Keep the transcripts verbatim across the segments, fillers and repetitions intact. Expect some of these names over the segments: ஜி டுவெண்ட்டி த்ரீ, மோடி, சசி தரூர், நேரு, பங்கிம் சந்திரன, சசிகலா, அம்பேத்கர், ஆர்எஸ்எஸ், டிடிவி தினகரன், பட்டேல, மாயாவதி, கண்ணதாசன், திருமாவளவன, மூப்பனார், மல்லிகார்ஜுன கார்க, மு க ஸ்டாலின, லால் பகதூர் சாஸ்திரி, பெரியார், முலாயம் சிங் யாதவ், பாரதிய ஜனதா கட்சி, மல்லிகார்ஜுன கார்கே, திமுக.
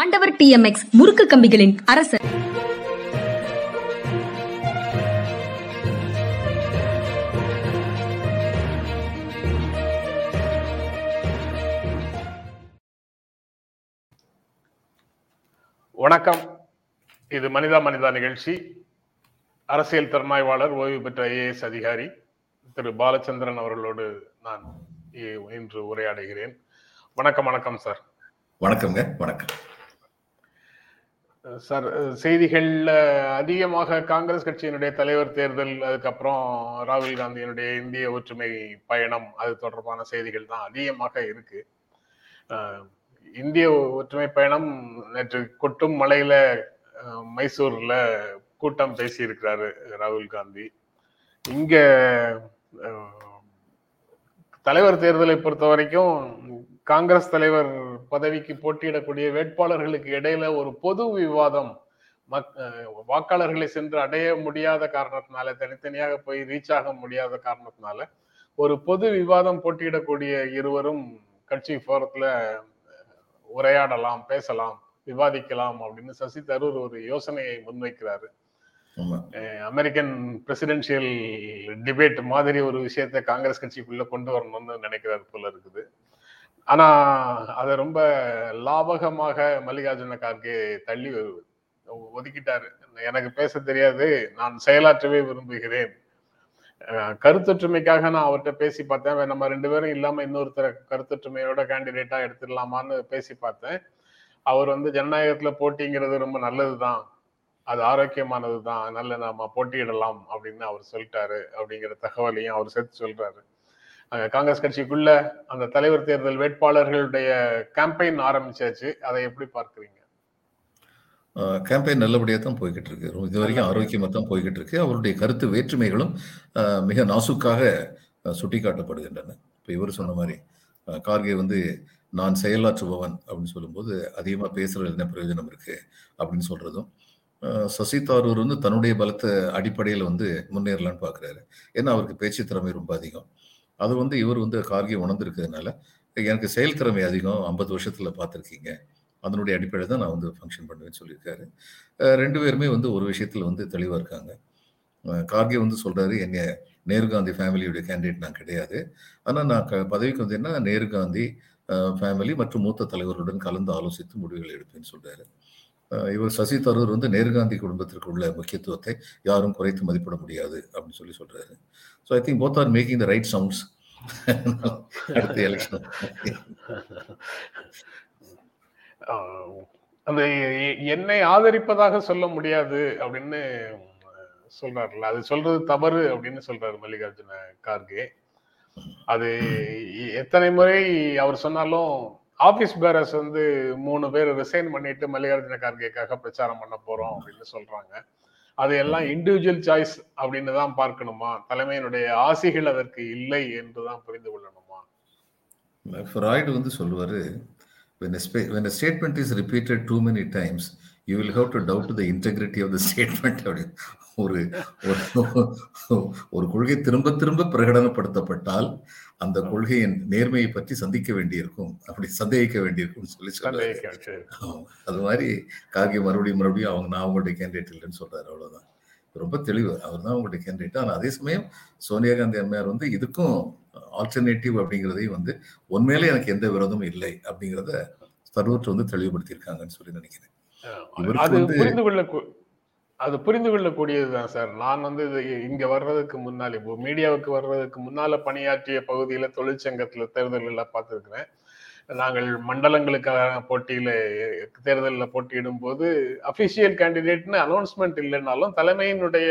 ஆண்டவர் D M X முறுக்கு கம்பிகளின் அரசர். வணக்கம். இது மனிதா மனிதா நிகழ்ச்சி. அரசியல் திறனாய்வாளர், ஓய்வு பெற்ற ஐ ஏ எஸ் அதிகாரி திரு பாலச்சந்திரன் அவர்களோடு நான் இன்று உரையாடுகிறேன். வணக்கம். வணக்கம் சார். வணக்கங்க. வணக்கம் சார். செய்திகள்ல அதிகமாக காங்கிரஸ் கட்சியினுடைய தலைவர் தேர்தல், அதுக்கப்புறம் ராகுல் காந்தியினுடைய இந்திய ஒற்றுமை பயணம், அது தொடர்பான செய்திகள் தான் அதிகமாக இருக்கு. இந்திய ஒற்றுமை பயணம் நேற்று கொட்டும் மலையில மைசூர்ல கூட்டம் பேசியிருக்கிறாரு ராகுல் காந்தி. இங்க தலைவர் தேர்தலை பொறுத்த வரைக்கும் காங்கிரஸ் தலைவர் பதவிக்கு போட்டியிடக்கூடிய வேட்பாளர்களுக்கு இடையில ஒரு பொது விவாதம், வாக்காளர்களை சென்று அடைய முடியாத காரணத்தினால, தனித்தனியாக போய் ரீச் ஆக முடியாத காரணத்தினால ஒரு பொது விவாதம், போட்டியிடக்கூடிய இருவரும் கட்சி போரத்துல உரையாடலாம், பேசலாம், விவாதிக்கலாம் அப்படின்னு சசி தரூர் ஒரு யோசனையை முன்வைக்கிறாரு. அமெரிக்கன் பிரசிடென்சியல் டிபேட் மாதிரி ஒரு விஷயத்த காங்கிரஸ் கட்சிக்குள்ள கொண்டு வரணும்னு நினைக்கிறாரு போல இருக்குது. ஆனா அதை ரொம்ப லாபகமாக மல்லிகார்ஜுன கார்கே தள்ளி ஒதுக்கிட்டாரு. எனக்கு பேச தெரியாது, நான் செயலாற்றவே விரும்புகிறேன், கருத்தொற்றுமைக்காக நான் அவர்கிட்ட பேசி பார்த்தேன், நம்ம ரெண்டு பேரும் இல்லாம இன்னொருத்தர கருத்தொற்றுமையோட கேண்டிடேட்டா எடுத்துடலாமான்னு பேசி பார்த்தேன். அவர் வந்து ஜனநாயகத்துல போட்டிங்கிறது ரொம்ப நல்லதுதான், அது ஆரோக்கியமானதுதான், அதனால நாம போட்டியிடலாம் அப்படின்னு அவர் சொல்லிட்டாரு அப்படிங்கிற தகவலையும் அவர் சேர்த்து சொல்றாரு. காங்கிரஸ் கட்சிக்குள்ள அந்த தலைவர் தேர்தல் வேட்பாளர்களுடைய கேம்பெயின் ஆரம்பிச்சாச்சு, அதை எப்படி பார்க்குறீங்க? கேம்பெயின் நல்லபடியாக தான் போய்கிட்டு இருக்கு, இது வரைக்கும் ஆரோக்கியமாக தான் போய்கிட்டு இருக்கு. அவருடைய கருத்து வேற்றுமைகளும் மிக நாசுக்காக சுட்டி காட்டப்படுகின்றன. இப்போ இவர் சொன்ன மாதிரி கார்கே வந்து நான் செயலாற்றுபவன் அப்படின்னு சொல்லும்போது அதிகமாக பேசுறது என்ன பிரயோஜனம் இருக்கு அப்படின்னு சொல்றதும், சசி தரூர் வந்து தன்னுடைய பலத்தை அடிப்படையில் வந்து முன்னேறலான்னு பார்க்குறாரு. ஏன்னா அவருக்கு பேச்சு திறமை ரொம்ப அதிகம். அது வந்து இவர் வந்து கார்கே உணர்ந்துருக்கிறதுனால எனக்கு செயல் திறமை அதிகம், ஐம்பது வருஷத்துல பார்த்துருக்கீங்க, அதனுடைய அடிப்படையில் தான் நான் வந்து ஃபங்க்ஷன் பண்ணுவேன்னு சொல்லியிருக்காரு. ரெண்டு பேருமே வந்து ஒரு விஷயத்தில் வந்து தெளிவாக இருக்காங்க. கார்கே வந்து சொல்கிறாரு, என்னை நேரு காந்தி ஃபேமிலியுடைய கேண்டிடேட் நான் கிடையாது, ஆனால் நான் க பதவிக்கு வந்தேன்னா நேரு காந்தி ஃபேமிலி மற்றும் மூத்த தலைவர்களுடன் கலந்து ஆலோசித்து முடிவுகள் எடுப்பேன்னு சொல்கிறாரு. இவர் சசி தரூர் வந்து நேருகாந்தி குடும்பத்திற்கு உள்ள முக்கியத்துவத்தை யாரும் குறைத்து மதிப்பிட முடியாது அப்படின்னு சொல்லி சொல்றாரு. So I think both are making the right sounds. அடுத்த எலெக்ஷன் அந்த என்னை ஆதரிப்பதாக சொல்ல முடியாது அப்படின்னு சொல்றாருல்ல, அது சொல்றது தவறு அப்படின்னு சொல்றாரு மல்லிகார்ஜுன கார்கே. அது எத்தனை முறை அவர் சொன்னாலும் ஆபீஸ் பேரஸ் வந்து மூணு பேர் ரிசைன் பண்ணிட்டு மல்லிகார்ஜுன கார்கேக்காக பிரச்சாரம் பண்ண போறோம் அப்படின்னு சொல்றாங்க. அது எல்லாம் இண்டிவிஜுவல் சாய்ஸ் அப்படின்னு தான் பார்க்கணுமா? தலைமையினுடைய ஆசிகள் அதற்கு இல்லை என்றுதான் புரிந்து கொள்ளணுமா? ஃப்ராய்டு வந்து சொல்லுவாரு, when a when a statement is repeated too many times you will have to doubt the integrity of the statement. ஒரு ஒரு கொள்கை திரும்ப திரும்ப பிரகடனப்படுத்தப்பட்டால் அந்த கொள்கையின் நேர்மையை பற்றி சந்திக்க வேண்டியிருக்கும், அப்படி சந்தேகிக்க வேண்டியிருக்கும் சொல்லி சொல்றாரு. அது மாதிரி கார்கே மறுபடியும் மறுபடியும் அவங்க நான் அவங்களுடைய கேண்டிடேட் இல்லைன்னு சொல்றாரு. அவ்வளவுதான், ரொம்ப தெளிவு. அவர் தான் அவங்களுடைய கேண்டிடேட். ஆனால் அதே சமயம் சோனியா காந்தி அம்மையார் வந்து இதுக்கும் ஆல்டர்னேட்டிவ் அப்படிங்கிறதையும் வந்து உண்மையிலே எனக்கு எந்த விரோதமும் இல்லை அப்படிங்கிறத தருவத்தை வந்து தெளிவுபடுத்தியிருக்காங்கன்னு சொல்லி நினைக்கிறேன். அது புரிந்து கொள்ளக்கூடியதுதான் சார். நான் வந்து இங்க வர்றதுக்கு முன்னால், இப்போ மீடியாவுக்கு வர்றதுக்கு முன்னால பணியாற்றிய பகுதியில தொழிற்சங்கத்துல தேர்தல் எல்லாம் பார்த்துருக்கிறேன். நாங்கள் மண்டலங்களுக்கான போட்டியில தேர்தலில் போட்டியிடும் போது அபிஷியல் கேண்டிடேட்னு அனௌன்ஸ்மெண்ட் இல்லைன்னாலும் தலைமையினுடைய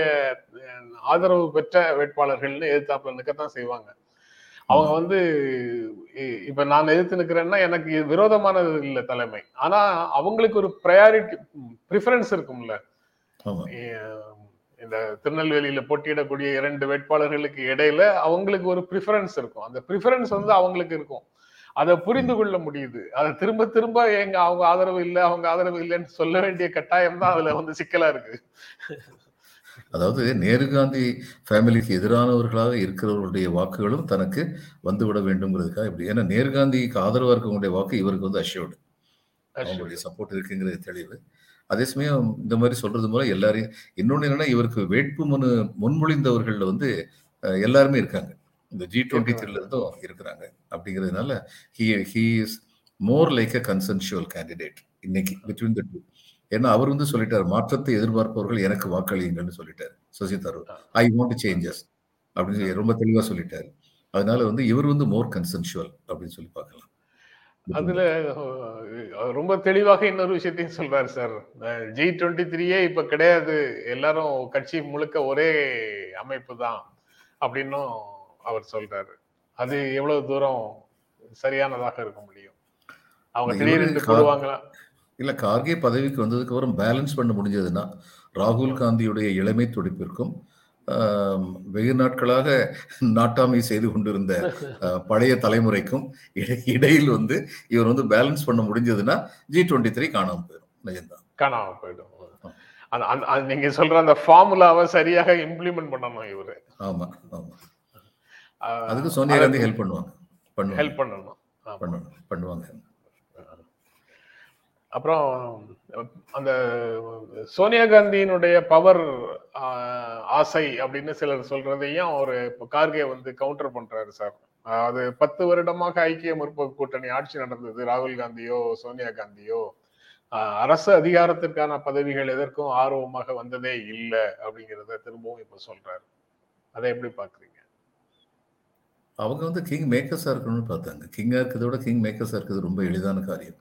ஆதரவு பெற்ற வேட்பாளர்கள்னு எதிர்த்தாப்புல நிற்கத்தான் செய்வாங்க. அவங்க வந்து இப்ப நான் எதிர்த்து நிற்கிறேன்னா எனக்கு விரோதமானது இல்லை தலைமை, ஆனா அவங்களுக்கு ஒரு ப்ரையாரிட்டி ப்ரிஃபரன்ஸ் இருக்கும்ல. இந்த திருநெல்வேலியில போட்டியிடக்கூடிய இரண்டு வேட்பாளர்களுக்கு இடையில அவங்களுக்கு ஒரு ப்ரிஃபரன்ஸ் இருக்கும். அந்த ப்ரிஃபரன்ஸ் வந்து அவங்களுக்கு இருக்கும், அதை புரிந்து கொள்ள முடியுது. அதை திரும்ப திரும்ப எங்க அவங்க ஆதரவு இல்லை, அவங்க ஆதரவு இல்லைன்னு சொல்ல வேண்டிய கட்டாயம் தான் அதுல வந்து சிக்கலா இருக்கு. அதாவது நேரு காந்தி ஃபேமிலிக்கு எதிரானவர்களாக இருக்கிறவர்களுடைய வாக்குகளும் தனக்கு வந்துவிட வேண்டும்ங்கிறதுக்காக இப்படி. ஏன்னா நேரு காந்திக்கு ஆதரவாக இருக்கவங்களுடைய வாக்கு இவருக்கு வந்து அஷ்யூர்டு, அவங்களுடைய சப்போர்ட் இருக்குங்கிறது தெளிவு. அதே சமயம் இந்த மாதிரி சொல்றது மூலம் எல்லாரையும், இன்னொன்று என்னன்னா இவருக்கு வேட்பு மனு முன்மொழிந்தவர்கள் வந்து எல்லாருமே இருக்காங்க, இந்த ஜி டுவெண்ட்டி த்ரீல இருந்தும் இருக்கிறாங்க. அப்படிங்கிறதுனால he he is more like a consensual candidate இன்னைக்கு பிட்வீன் த டூ. ஏன்னா அவர் வந்து சொல்லிட்டார், மாற்றத்தை எதிர்பார்ப்பவர்கள் எனக்கு வாக்களியுங்கள்னு சொல்லிட்டாரு சசி தரூர். I want changes அப்படின்னு சொல்லி ரொம்ப தெளிவாக சொல்லிட்டாரு. அதனால வந்து இவர் வந்து மோர் கன்சென்சுவல் அப்படின்னு சொல்லி பார்க்கலாம். அதுல ரொம்ப தெளிவாக இன்னொரு விஷயத்தையும் சொல்றாரு சார், ஜி டுவெண்ட்டி த்ரீயே இப்ப கிடையாது, எல்லாரும் கட்சி முழுக்க ஒரே அமைப்பு தான் அப்படின்னும் அவர் சொல்றாரு. அது எவ்வளவு தூரம் சரியானதாக இருக்க முடியும்? அவங்க திடீரென்று போடுவாங்களா? இல்ல, கார்கே பதவிக்கு வந்ததுக்கு அப்புறம் பேலன்ஸ் பண்ண முடிஞ்சதுன்னா ராகுல் காந்தியுடைய இளமை துடிப்பிற்கும் வெகு நாட்களாக நாட்டாமை செய்து கொண்டிருந்த பழைய தலைமுறைக்கும் இடையில் வந்து இவர் வந்து பேலன்ஸ் பண்ண முடிஞ்சதுன்னா ஜி டுவெண்ட்டி த்ரீ காணாமல் போயிடும். நிஜம்தான், காணாமல் போயிடும். நீங்க சொல்ற அந்த ஃபார்முலாவை சரியாக இம்ப்ளிமெண்ட் பண்ணணும் இவரு. ஆமா ஆமா, அதுக்கு சோனியா காந்தி ஹெல்ப் பண்ணுவாங்க ஹெல்ப் பண்ணணும் பண்ணுவாங்க அப்புறம் அந்த சோனியா காந்தியினுடைய பவர் ஆசை அப்படின்னு சிலர் சொல்றதையும் ஒரு கார்கே வந்து கவுண்டர் பண்றாரு சார். அது பத்து வருடமாக ஐக்கிய முற்போக்கு கூட்டணி ஆட்சி நடந்தது. ராகுல் காந்தியோ சோனியா காந்தியோ அரசு அதிகாரத்திற்கான பதவிகள் எதற்கும் ஆர்வமாக வந்ததே இல்லை அப்படிங்கிறத திரும்பவும் இப்ப சொல்றாரு. அதை எப்படி பாக்குறீங்க? அவங்க வந்து கிங் மேக்கர்ஸா இருக்கணும்னு பார்த்தாங்க. கிங்கா இருக்கிறதோட கிங் மேக்கர்ஸா இருக்கிறது ரொம்ப எளிதான காரியம்.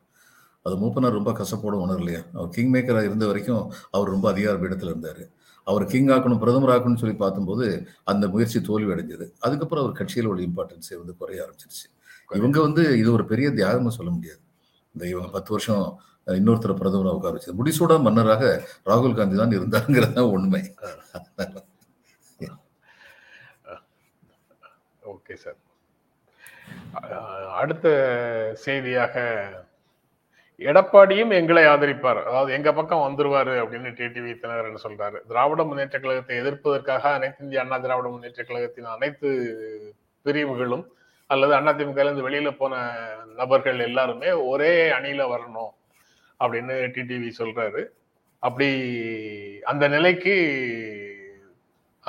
அது மூப்பனார் ரொம்ப கஷ்டப்படும் உணரலையா? அவர் கிங் மேக்கராக இருந்த வரைக்கும் அவர் ரொம்ப அதிகார பீடத்தில் இருந்தார். அவர் கிங் ஆக்கணும், பிரதமர் ஆக்கணும்னு சொல்லி பார்த்தும்போது அந்த முயற்சி தோல்வி அடைஞ்சது. அதுக்கப்புறம் அவர் கட்சியில் உள்ள இம்பார்ட்டன்ஸை வந்து குறைய ஆரம்பிச்சிருச்சு. இவங்க வந்து இது ஒரு பெரிய தியாகமாக சொல்ல முடியாது. இந்த இவங்க பத்து வருஷம் இன்னொருத்தர் பிரதமராக உட்கார வச்சது. முடிசூடா மன்னராக ராகுல் காந்தி தான் இருந்தாங்கிறது தான் உண்மை. ஓகே சார், அடுத்த செய்தியாக எடப்பாடியும் எங்களை ஆதரிப்பார், அதாவது எங்க பக்கம் வந்துருவாரு அப்படின்னு டிடிவி தினகரன் சொல்றாரு. திராவிட முன்னேற்ற கழகத்தை எதிர்ப்பதற்காக அனைத்து இந்திய அண்ணா திராவிட முன்னேற்ற கழகத்தின் அனைத்து பிரிவுகளும் அல்லது அதிமுக இருந்து வெளியில போன நபர்கள் எல்லாருமே ஒரே அணியில வரணும் அப்படின்னு டிடிவி சொல்றாரு. அப்படி அந்த நிலைக்கு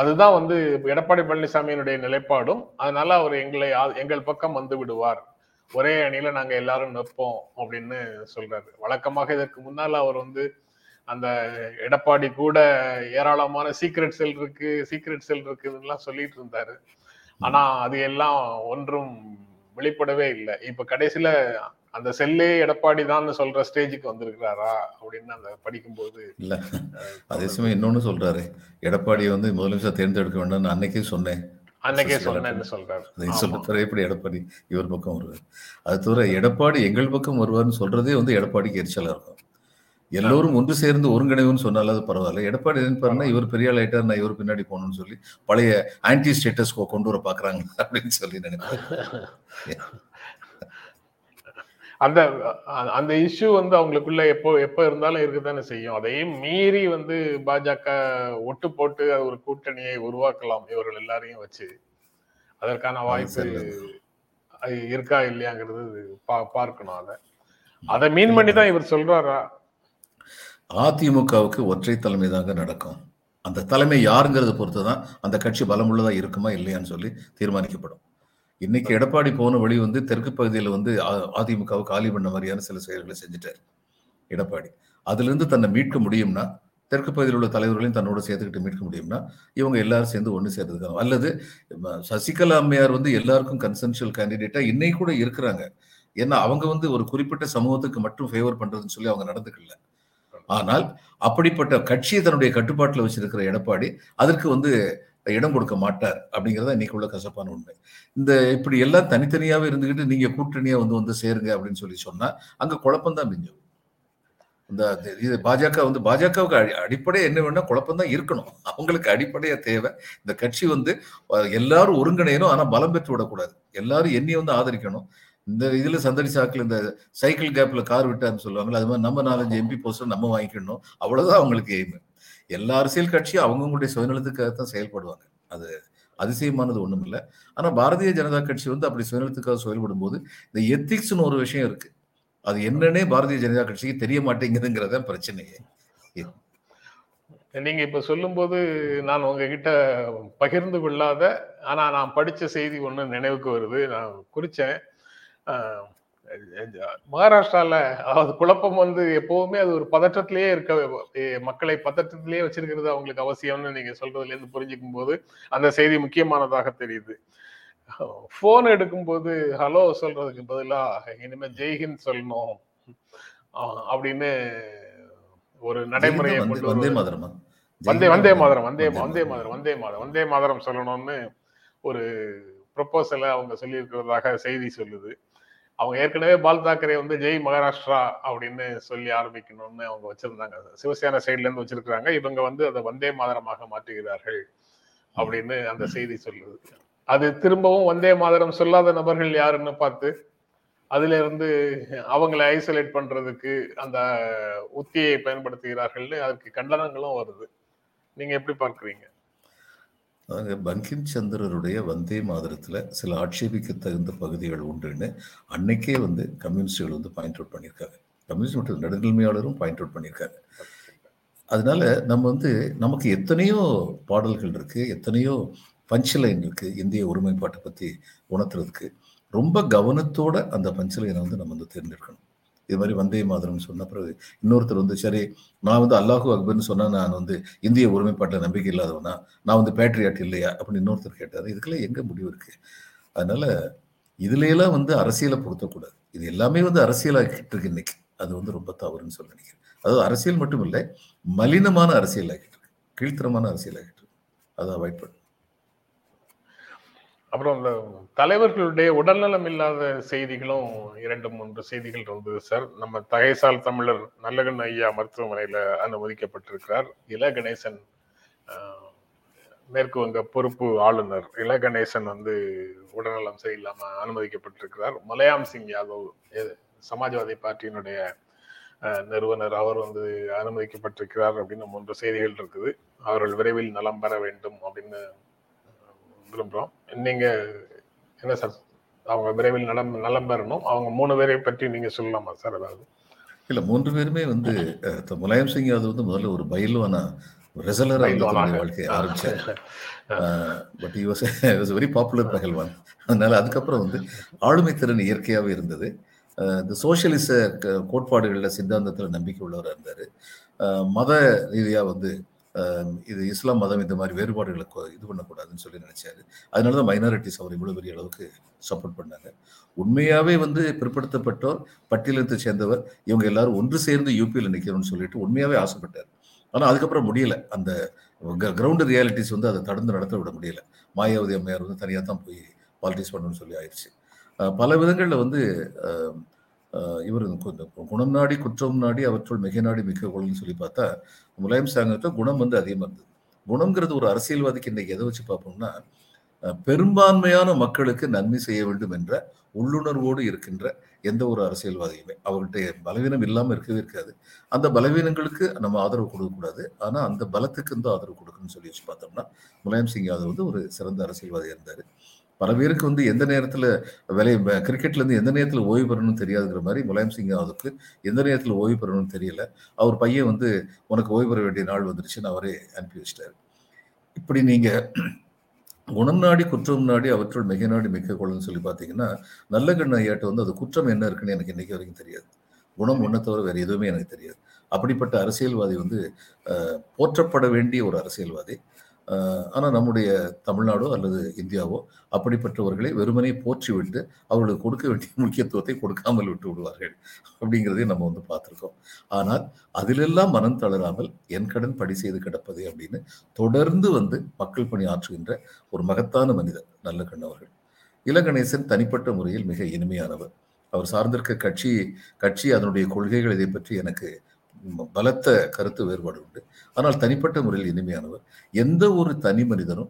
அதுதான் வந்து எடப்பாடி பழனிசாமியினுடைய நிலைப்பாடும். அதனால அவர் எங்களை எங்கள் பக்கம் வந்து விடுவார், ஒரே அணியில நாங்க எல்லாரும் நிற்போம் அப்படின்னு சொல்றாரு. வழக்கமாக இதற்கு முன்னால அவர் வந்து அந்த எடப்பாடி கூட ஏராளமான சீக்ரெட் செல் இருக்கு சீக்ரெட் செல் இருக்குதுலாம் சொல்லிட்டு இருந்தாரு. ஆனா அது எல்லாம் ஒன்றும் வெளிப்படவே இல்லை. இப்ப கடைசியில அந்த செல்லே எடப்பாடி தான் சொல்ற ஸ்டேஜுக்கு வந்திருக்கிறாரா அப்படின்னு அந்த படிக்கும்போது இல்ல. அதே சமயம் இன்னொன்னு சொல்றாரு, எடப்பாடியை வந்து முதலமைச்சர் தேர்ந்தெடுக்க வேண்டாம்னு அன்னைக்கே சொன்னேன் அன்னைக்கே சொன்னேன்னு சொல்றாரு. எப்படி எடப்பாடி இவர் பக்கம் வருவார்? அது தவிர எடப்பாடி எங்கள் பக்கம் வருவார்னு சொல்றதே வந்து எடப்பாடிக்கு எரிச்சலா இருக்கும். எல்லோரும் ஒன்று சேர்ந்து ஒருங்கிணைவுன்னு சொன்னாலும் அது பரவாயில்ல. எடப்பாடி என்ன பாருன்னா, இவர் பெரிய ஆள் ஆயிட்டார், நான் இவர் பின்னாடி போகணும்னு சொல்லி பழைய ஆன்டி ஸ்டேட்டஸ் கோ கொண்டு வர பாக்குறாங்க அப்படின்னு சொல்லி நினைப்பாரு. அந்த அந்த இஷ்யூ வந்து அவங்களுக்குள்ள எப்போ எப்போ இருந்தாலும் இருக்குதானே செய்யும். அதையும் மீறி வந்து பாஜக ஒட்டு போட்டு ஒரு கூட்டணியை உருவாக்கலாம் இவர்கள் எல்லாரையும் வச்சு. அதற்கான வாய்ப்பு இருக்கா இல்லையாங்கிறது பா பார்க்கணும் அதை அதை மீன் பண்ணி தான் இவர் சொல்றாரா? அதிமுகவுக்கு ஒற்றை தலைமை தாங்க நடக்கும். அந்த தலைமை யாருங்கிறத பொறுத்து தான் அந்த கட்சி பலமுள்ளதா இருக்குமா இல்லையான்னு சொல்லி தீர்மானிக்கப்படும். இன்னைக்கு எடப்பாடி போன வழி வந்து தெற்கு பகுதியில் வந்து அதிமுகவை காலி பண்ண மாதிரியான சில செயல்களை செஞ்சுட்டார் எடப்பாடி. அதுல இருந்து தன்னை மீட்க முடியும்னா, தெற்கு பகுதியில் உள்ள தலைவர்களையும் தன்னோட சேர்த்துக்கிட்டு மீட்க முடியும்னா, இவங்க எல்லாரும் சேர்ந்து ஒன்று சேர்த்துருக்காங்க. அல்லது சசிகலா அம்மையார் வந்து எல்லாருக்கும் கன்சென்ஷுவல் கேண்டிடேட்டா இன்னைக்கு கூட இருக்கிறாங்க. ஏன்னா அவங்க வந்து ஒரு குறிப்பிட்ட சமூகத்துக்கு மட்டும் ஃபேவர் பண்றதுன்னு சொல்லி அவங்க நடந்துக்கல. ஆனால் அப்படிப்பட்ட கட்சியை தன்னுடைய கட்டுப்பாட்டில் வச்சிருக்கிற எடப்பாடி அதற்கு வந்து இடம் கொடுக்க மாட்டார் அப்படிங்கிறத இன்னைக்கு உள்ள கசப்பான உண்மை. இந்த இப்படி எல்லாம் தனித்தனியாவே இருந்துகிட்டு நீங்க கூட்டணியா வந்து வந்து சேருங்க அப்படின்னு சொல்லி சொன்னா அங்க குழப்பம்தான் மிஞ்சும். இந்த இது பாஜக வந்து பாஜகவுக்கு அடிப்படையா என்ன வேணும்னா குழப்பம்தான் இருக்கணும். அவங்களுக்கு அடிப்படையா தேவை இந்த கட்சி வந்து எல்லாரும் ஒருங்கிணையணும், ஆனா பலம் பெற்று விடக்கூடாது. எல்லாரும் என்னையும் வந்து ஆதரிக்கணும். இந்த இதுல சந்தடி சாக்கில் இந்த சைக்கிள் கேப்ல கார் விட்டாருன்னு சொல்லுவாங்களா, அது மாதிரி நம்ம நாலஞ்சு எம்பி போஸ்ட் நம்ம வாங்கிக்கணும், அவ்வளவுதான் அவங்களுக்கு எய்மு. எல்லா அரசியல் கட்சியும் அவங்கவுங்களுடைய சுயநலத்துக்காகத்தான் செயல்படுவாங்க. அது அதிசயமானது ஒன்றும் இல்லை. ஆனால் பாரதிய ஜனதா கட்சி வந்து அப்படி சுயநலத்துக்காக செயல்படும் போது இந்த எத்திக்ஸ்னு ஒரு விஷயம் இருக்கு. அது என்னன்னே பாரதிய ஜனதா கட்சிக்கு தெரிய மாட்டேங்குதுங்கிறத பிரச்சனையே. நீங்க இப்ப சொல்லும் போது நான் உங்ககிட்ட பகிர்ந்து கொள்ளாத ஆனா நான் படிச்ச செய்தி ஒண்ணு நினைவுக்கு வருது. நான் குறிச்சேன், மகாராஷ்டிரால அதாவது குழப்பம் வந்து எப்பவுமே அது ஒரு பதற்றத்திலேயே இருக்க, மக்களை பதற்றத்திலேயே வச்சிருக்கிறது அவங்களுக்கு அவசியம்னு நீங்க சொல்றதுல இருந்து புரிஞ்சுக்கும் போது அந்த செய்தி முக்கியமானதாக தெரியுது. போன் எடுக்கும்போது ஹலோ சொல்றதுக்கு பதிலா இனிமே ஜெய்ஹிந்த் சொல்லணும் அப்படின்னு ஒரு நடைமுறையை கொண்டு வந்தே மாதரம் வந்தே வந்தே மாதரம் வந்தே வந்தே மாதரம் வந்தே மாதரம் வந்தே மாதரம் சொல்லணும்னு ஒரு ப்ரொபோசலை அவங்க சொல்லியிருக்கிறதாக செய்தி சொல்லுது. அவங்க ஏற்கனவே பாலதாக்கரே வந்து ஜெய் மகாராஷ்டிரா அப்படின்னு சொல்லி ஆரம்பிக்கணும்னு அவங்க வச்சிருந்தாங்க, சிவசேனா சைட்ல இருந்து வச்சிருக்கிறாங்க. இவங்க வந்து அதை வந்தே மாதரமாக மாற்றுகிறார்கள் அப்படின்னு அந்த செய்தி சொல்லுது. அது திரும்பவும் வந்தே மாதரம் சொல்லாத நபர்கள் யாருன்னு பார்த்து அதுல இருந்து அவங்களை ஐசோலேட் பண்றதுக்கு அந்த உத்தியை பயன்படுத்துகிறார்கள்னு அதுக்கு கண்டனங்களும் வருது. நீங்க எப்படி பார்க்குறீங்க? அங்கே பங்கிம் சந்திரனுடைய வந்தே மாதரத்தில் சில ஆட்சேபிக்க தகுந்த பகுதிகள் உண்டுன்னு அன்னைக்கே வந்து கம்யூனிஸ்டுகள் வந்து பாயிண்ட் அவுட் பண்ணியிருக்காங்க. கம்யூனிஸ்ட் மற்றும் நடுநிலைமையாளரும் பாயிண்ட் அவுட் பண்ணியிருக்காங்க. அதனால நம்ம வந்து நமக்கு எத்தனையோ பாடல்கள் இருக்குது, எத்தனையோ பஞ்ச்லைன் இருக்குது இந்திய ஒருமைப்பாட்டை பற்றி உணர்த்துறதுக்கு. ரொம்ப கவனத்தோடு அந்த பஞ்ச்லைனை வந்து நம்ம வந்து தேர்ந்தெடுக்கணும். இது மாதிரி வந்தே மாதரம்னு சொன்ன பிறகு இன்னொருத்தர் வந்து சரி நான் வந்து அல்லாஹூ அக்பர்னு சொன்னால் நான் வந்து இந்திய ஒருமைப்பாட்டில் நம்பிக்கை இல்லாதவனா, நான் வந்து பேட்ரியாட் இல்லையா அப்படின்னு இன்னொருத்தர் கேட்டார். இதுக்கெல்லாம் எங்கே முடிவு இருக்குது? அதனால் இதுலையெல்லாம் வந்து அரசியலை பொருத்தக்கூடாது. இது எல்லாமே வந்து அரசியலாகிட்டு இருக்கு இன்னைக்கு. அது வந்து ரொம்ப தவறுன்னு சொல்ல நினைக்கிறேன். அதாவது அரசியல் மட்டும் இல்லை, மலினமான அரசியலாகிட்டு இருக்கு, கீழ்த்தரமான அரசியலாகிட்டு இருக்கு. அதை அவாய்ட் பண்ணு. அப்புறம் இந்த தலைவர்களுடைய உடல்நலம் இல்லாத செய்திகளும் இரண்டு மூன்று செய்திகள் இருந்தது சார். நம்ம தகைசால் தமிழர் நல்லகண் ஐயா மருத்துவமனையில் அனுமதிக்கப்பட்டிருக்கிறார். இல கணேசன், மேற்கு வங்க பொறுப்பு ஆளுநர் இல கணேசன் வந்து உடல்நலம் சரியில்லாமல் அனுமதிக்கப்பட்டிருக்கிறார். முலாயம் சிங் யாதவ், சமாஜ்வாதி பார்ட்டியினுடைய நிறுவனர், அவர் வந்து அனுமதிக்கப்பட்டிருக்கிறார் அப்படின்னு மூன்று செய்திகள் இருக்குது. அவர்கள் விரைவில் நலம் பெற வேண்டும் அப்படின்னு விரும்புகிறோம். நீங்க என்ன சார், அவங்க விரைவில் நலம் நலம் பெறணும், அவங்க மூணு பேரை பற்றி நீங்க சொல்லலாமா சார்? அதாவது இல்லை, மூன்று பேருமே வந்து முலாயம் சிங் யாதவ் வந்து முதல்ல ஒரு பயில்வானா ரெசலராக இருந்தவங்க வாழ்க்கையை ஆரம்பிச்சார். But he was was very popular பகல்வான். அதனால அதுக்கப்புறம் வந்து ஆளுமை திறன் இயற்கையாகவே இருந்தது. இந்த சோசியலிச கோட்பாடுகளில் சித்தாந்தத்தில் நம்பிக்கை உள்ளவராக இருந்தார். மத ரீதியாக வந்து இது இஸ்லாம் மதம் இந்த மாதிரி வேறுபாடுகளை இது பண்ணக்கூடாதுன்னு சொல்லி நினைச்சாரு. அதனால தான் மைனாரிட்டிஸ் அவர் இவ்வளோ பெரிய அளவுக்கு சப்போர்ட் பண்ணாங்க. உண்மையாகவே வந்து பிற்படுத்தப்பட்டோர் பட்டியலத்தை சேர்ந்தவர் இவங்க எல்லாரும் ஒன்று சேர்ந்து யூபியில் நிற்கணும்னு சொல்லிட்டு உண்மையாகவே ஆசைப்பட்டார். ஆனால் அதுக்கப்புறம் முடியலை, அந்த கிரவுண்டு ரியாலிட்டிஸ் வந்து அதை தடுத்து நடத்த விட முடியல. மாயாவதி அம்மையார் வந்து தனியாக தான் போய் பாலிட்டிக்ஸ் பண்ணணும்னு சொல்லி ஆயிடுச்சு. பல விதங்களில் வந்து இவர் குணம் நாடி குற்றம் நாடி அவற்றுள் மிக நாடி மிக குழல்னு சொல்லி பார்த்தா முலாயம் சாங்கத்தை குணம் வந்து அதிகமாக இருந்தது. குணம்ங்கிறது ஒரு அரசியல்வாதிக்கு இன்றைக்கி எதை வச்சு பார்ப்போம்னா, பெரும்பான்மையான மக்களுக்கு நன்மை செய்ய வேண்டும் என்ற உள்ளுணர்வோடு இருக்கின்ற எந்த ஒரு அரசியல்வாதியுமே அவர்கிட்ட பலவீனம் இல்லாமல் இருக்கவே இருக்காது. அந்த பலவீனங்களுக்கு நம்ம ஆதரவு கொடுக்கக்கூடாது, ஆனால் அந்த பலத்துக்கு வந்து ஆதரவு கொடுக்கணும்னு சொல்லி வச்சு பார்த்தோம்னா முலாயம் சிங் யாதவ் வந்து ஒரு சிறந்த அரசியல்வாதியாக இருந்தார். பல பேருக்கு வந்து எந்த நேரத்தில் விளைய கிரிக்கெட்லேருந்து எந்த நேரத்தில் ஓய்வு பெறணும்னு தெரியாதுங்கிற மாதிரி முலாயம் சிங் யாதவுக்கு எந்த நேரத்தில் ஓய்வு பெறணும்னு தெரியல. அவர் பையன் வந்து உனக்கு ஓய்வு பெற வேண்டிய நாள் வந்துருச்சுன்னு அவரே அனுப்பி வச்சிட்டாரு. இப்படி நீங்கள் குணம் நாடி குற்றம் நாடி அவற்றுள் மிக நாடி மிக்க கொள்ளுன்னு சொல்லி பார்த்தீங்கன்னா நல்லகண்ண ஐயாட்ட வந்து அது குற்றம் என்ன இருக்குன்னு எனக்கு இன்றைக்கி வரைக்கும் தெரியாது. குணம் ஒன்றை தவிர வேறு எதுவுமே எனக்கு தெரியாது. அப்படிப்பட்ட அரசியல்வாதி வந்து போற்றப்பட வேண்டிய ஒரு அரசியல்வாதி. ஆனால் நம்முடைய தமிழ்நாடோ அல்லது இந்தியாவோ அப்படிப்பட்டவர்களை வெறுமனே போற்றிவிட்டு அவர்களுக்கு கொடுக்க வேண்டிய முக்கியத்துவத்தை கொடுக்காமல் விட்டு விடுவார்கள் அப்படிங்கிறதையும் நம்ம வந்து பார்த்துருக்கோம். ஆனால் அதிலெல்லாம் மனம் தளராமல் என் கடன் படி செய்து கிடப்பதே அப்படின்னு தொடர்ந்து வந்து மக்கள் பணி ஆற்றுகின்ற ஒரு மகத்தான மனிதர் நல்லகண்ண அவர்கள். இல கணேசன் தனிப்பட்ட முறையில் மிக இனிமையானவர். அவர் சார்ந்திருக்க கட்சி கட்சி அதனுடைய கொள்கைகள் இதை பற்றி எனக்கு பலத்த கருத்து வேறுபாடு உண்டு. ஆனால் தனிப்பட்ட முறையில் இனிமையானவர். எந்த ஒரு தனி மனிதனும்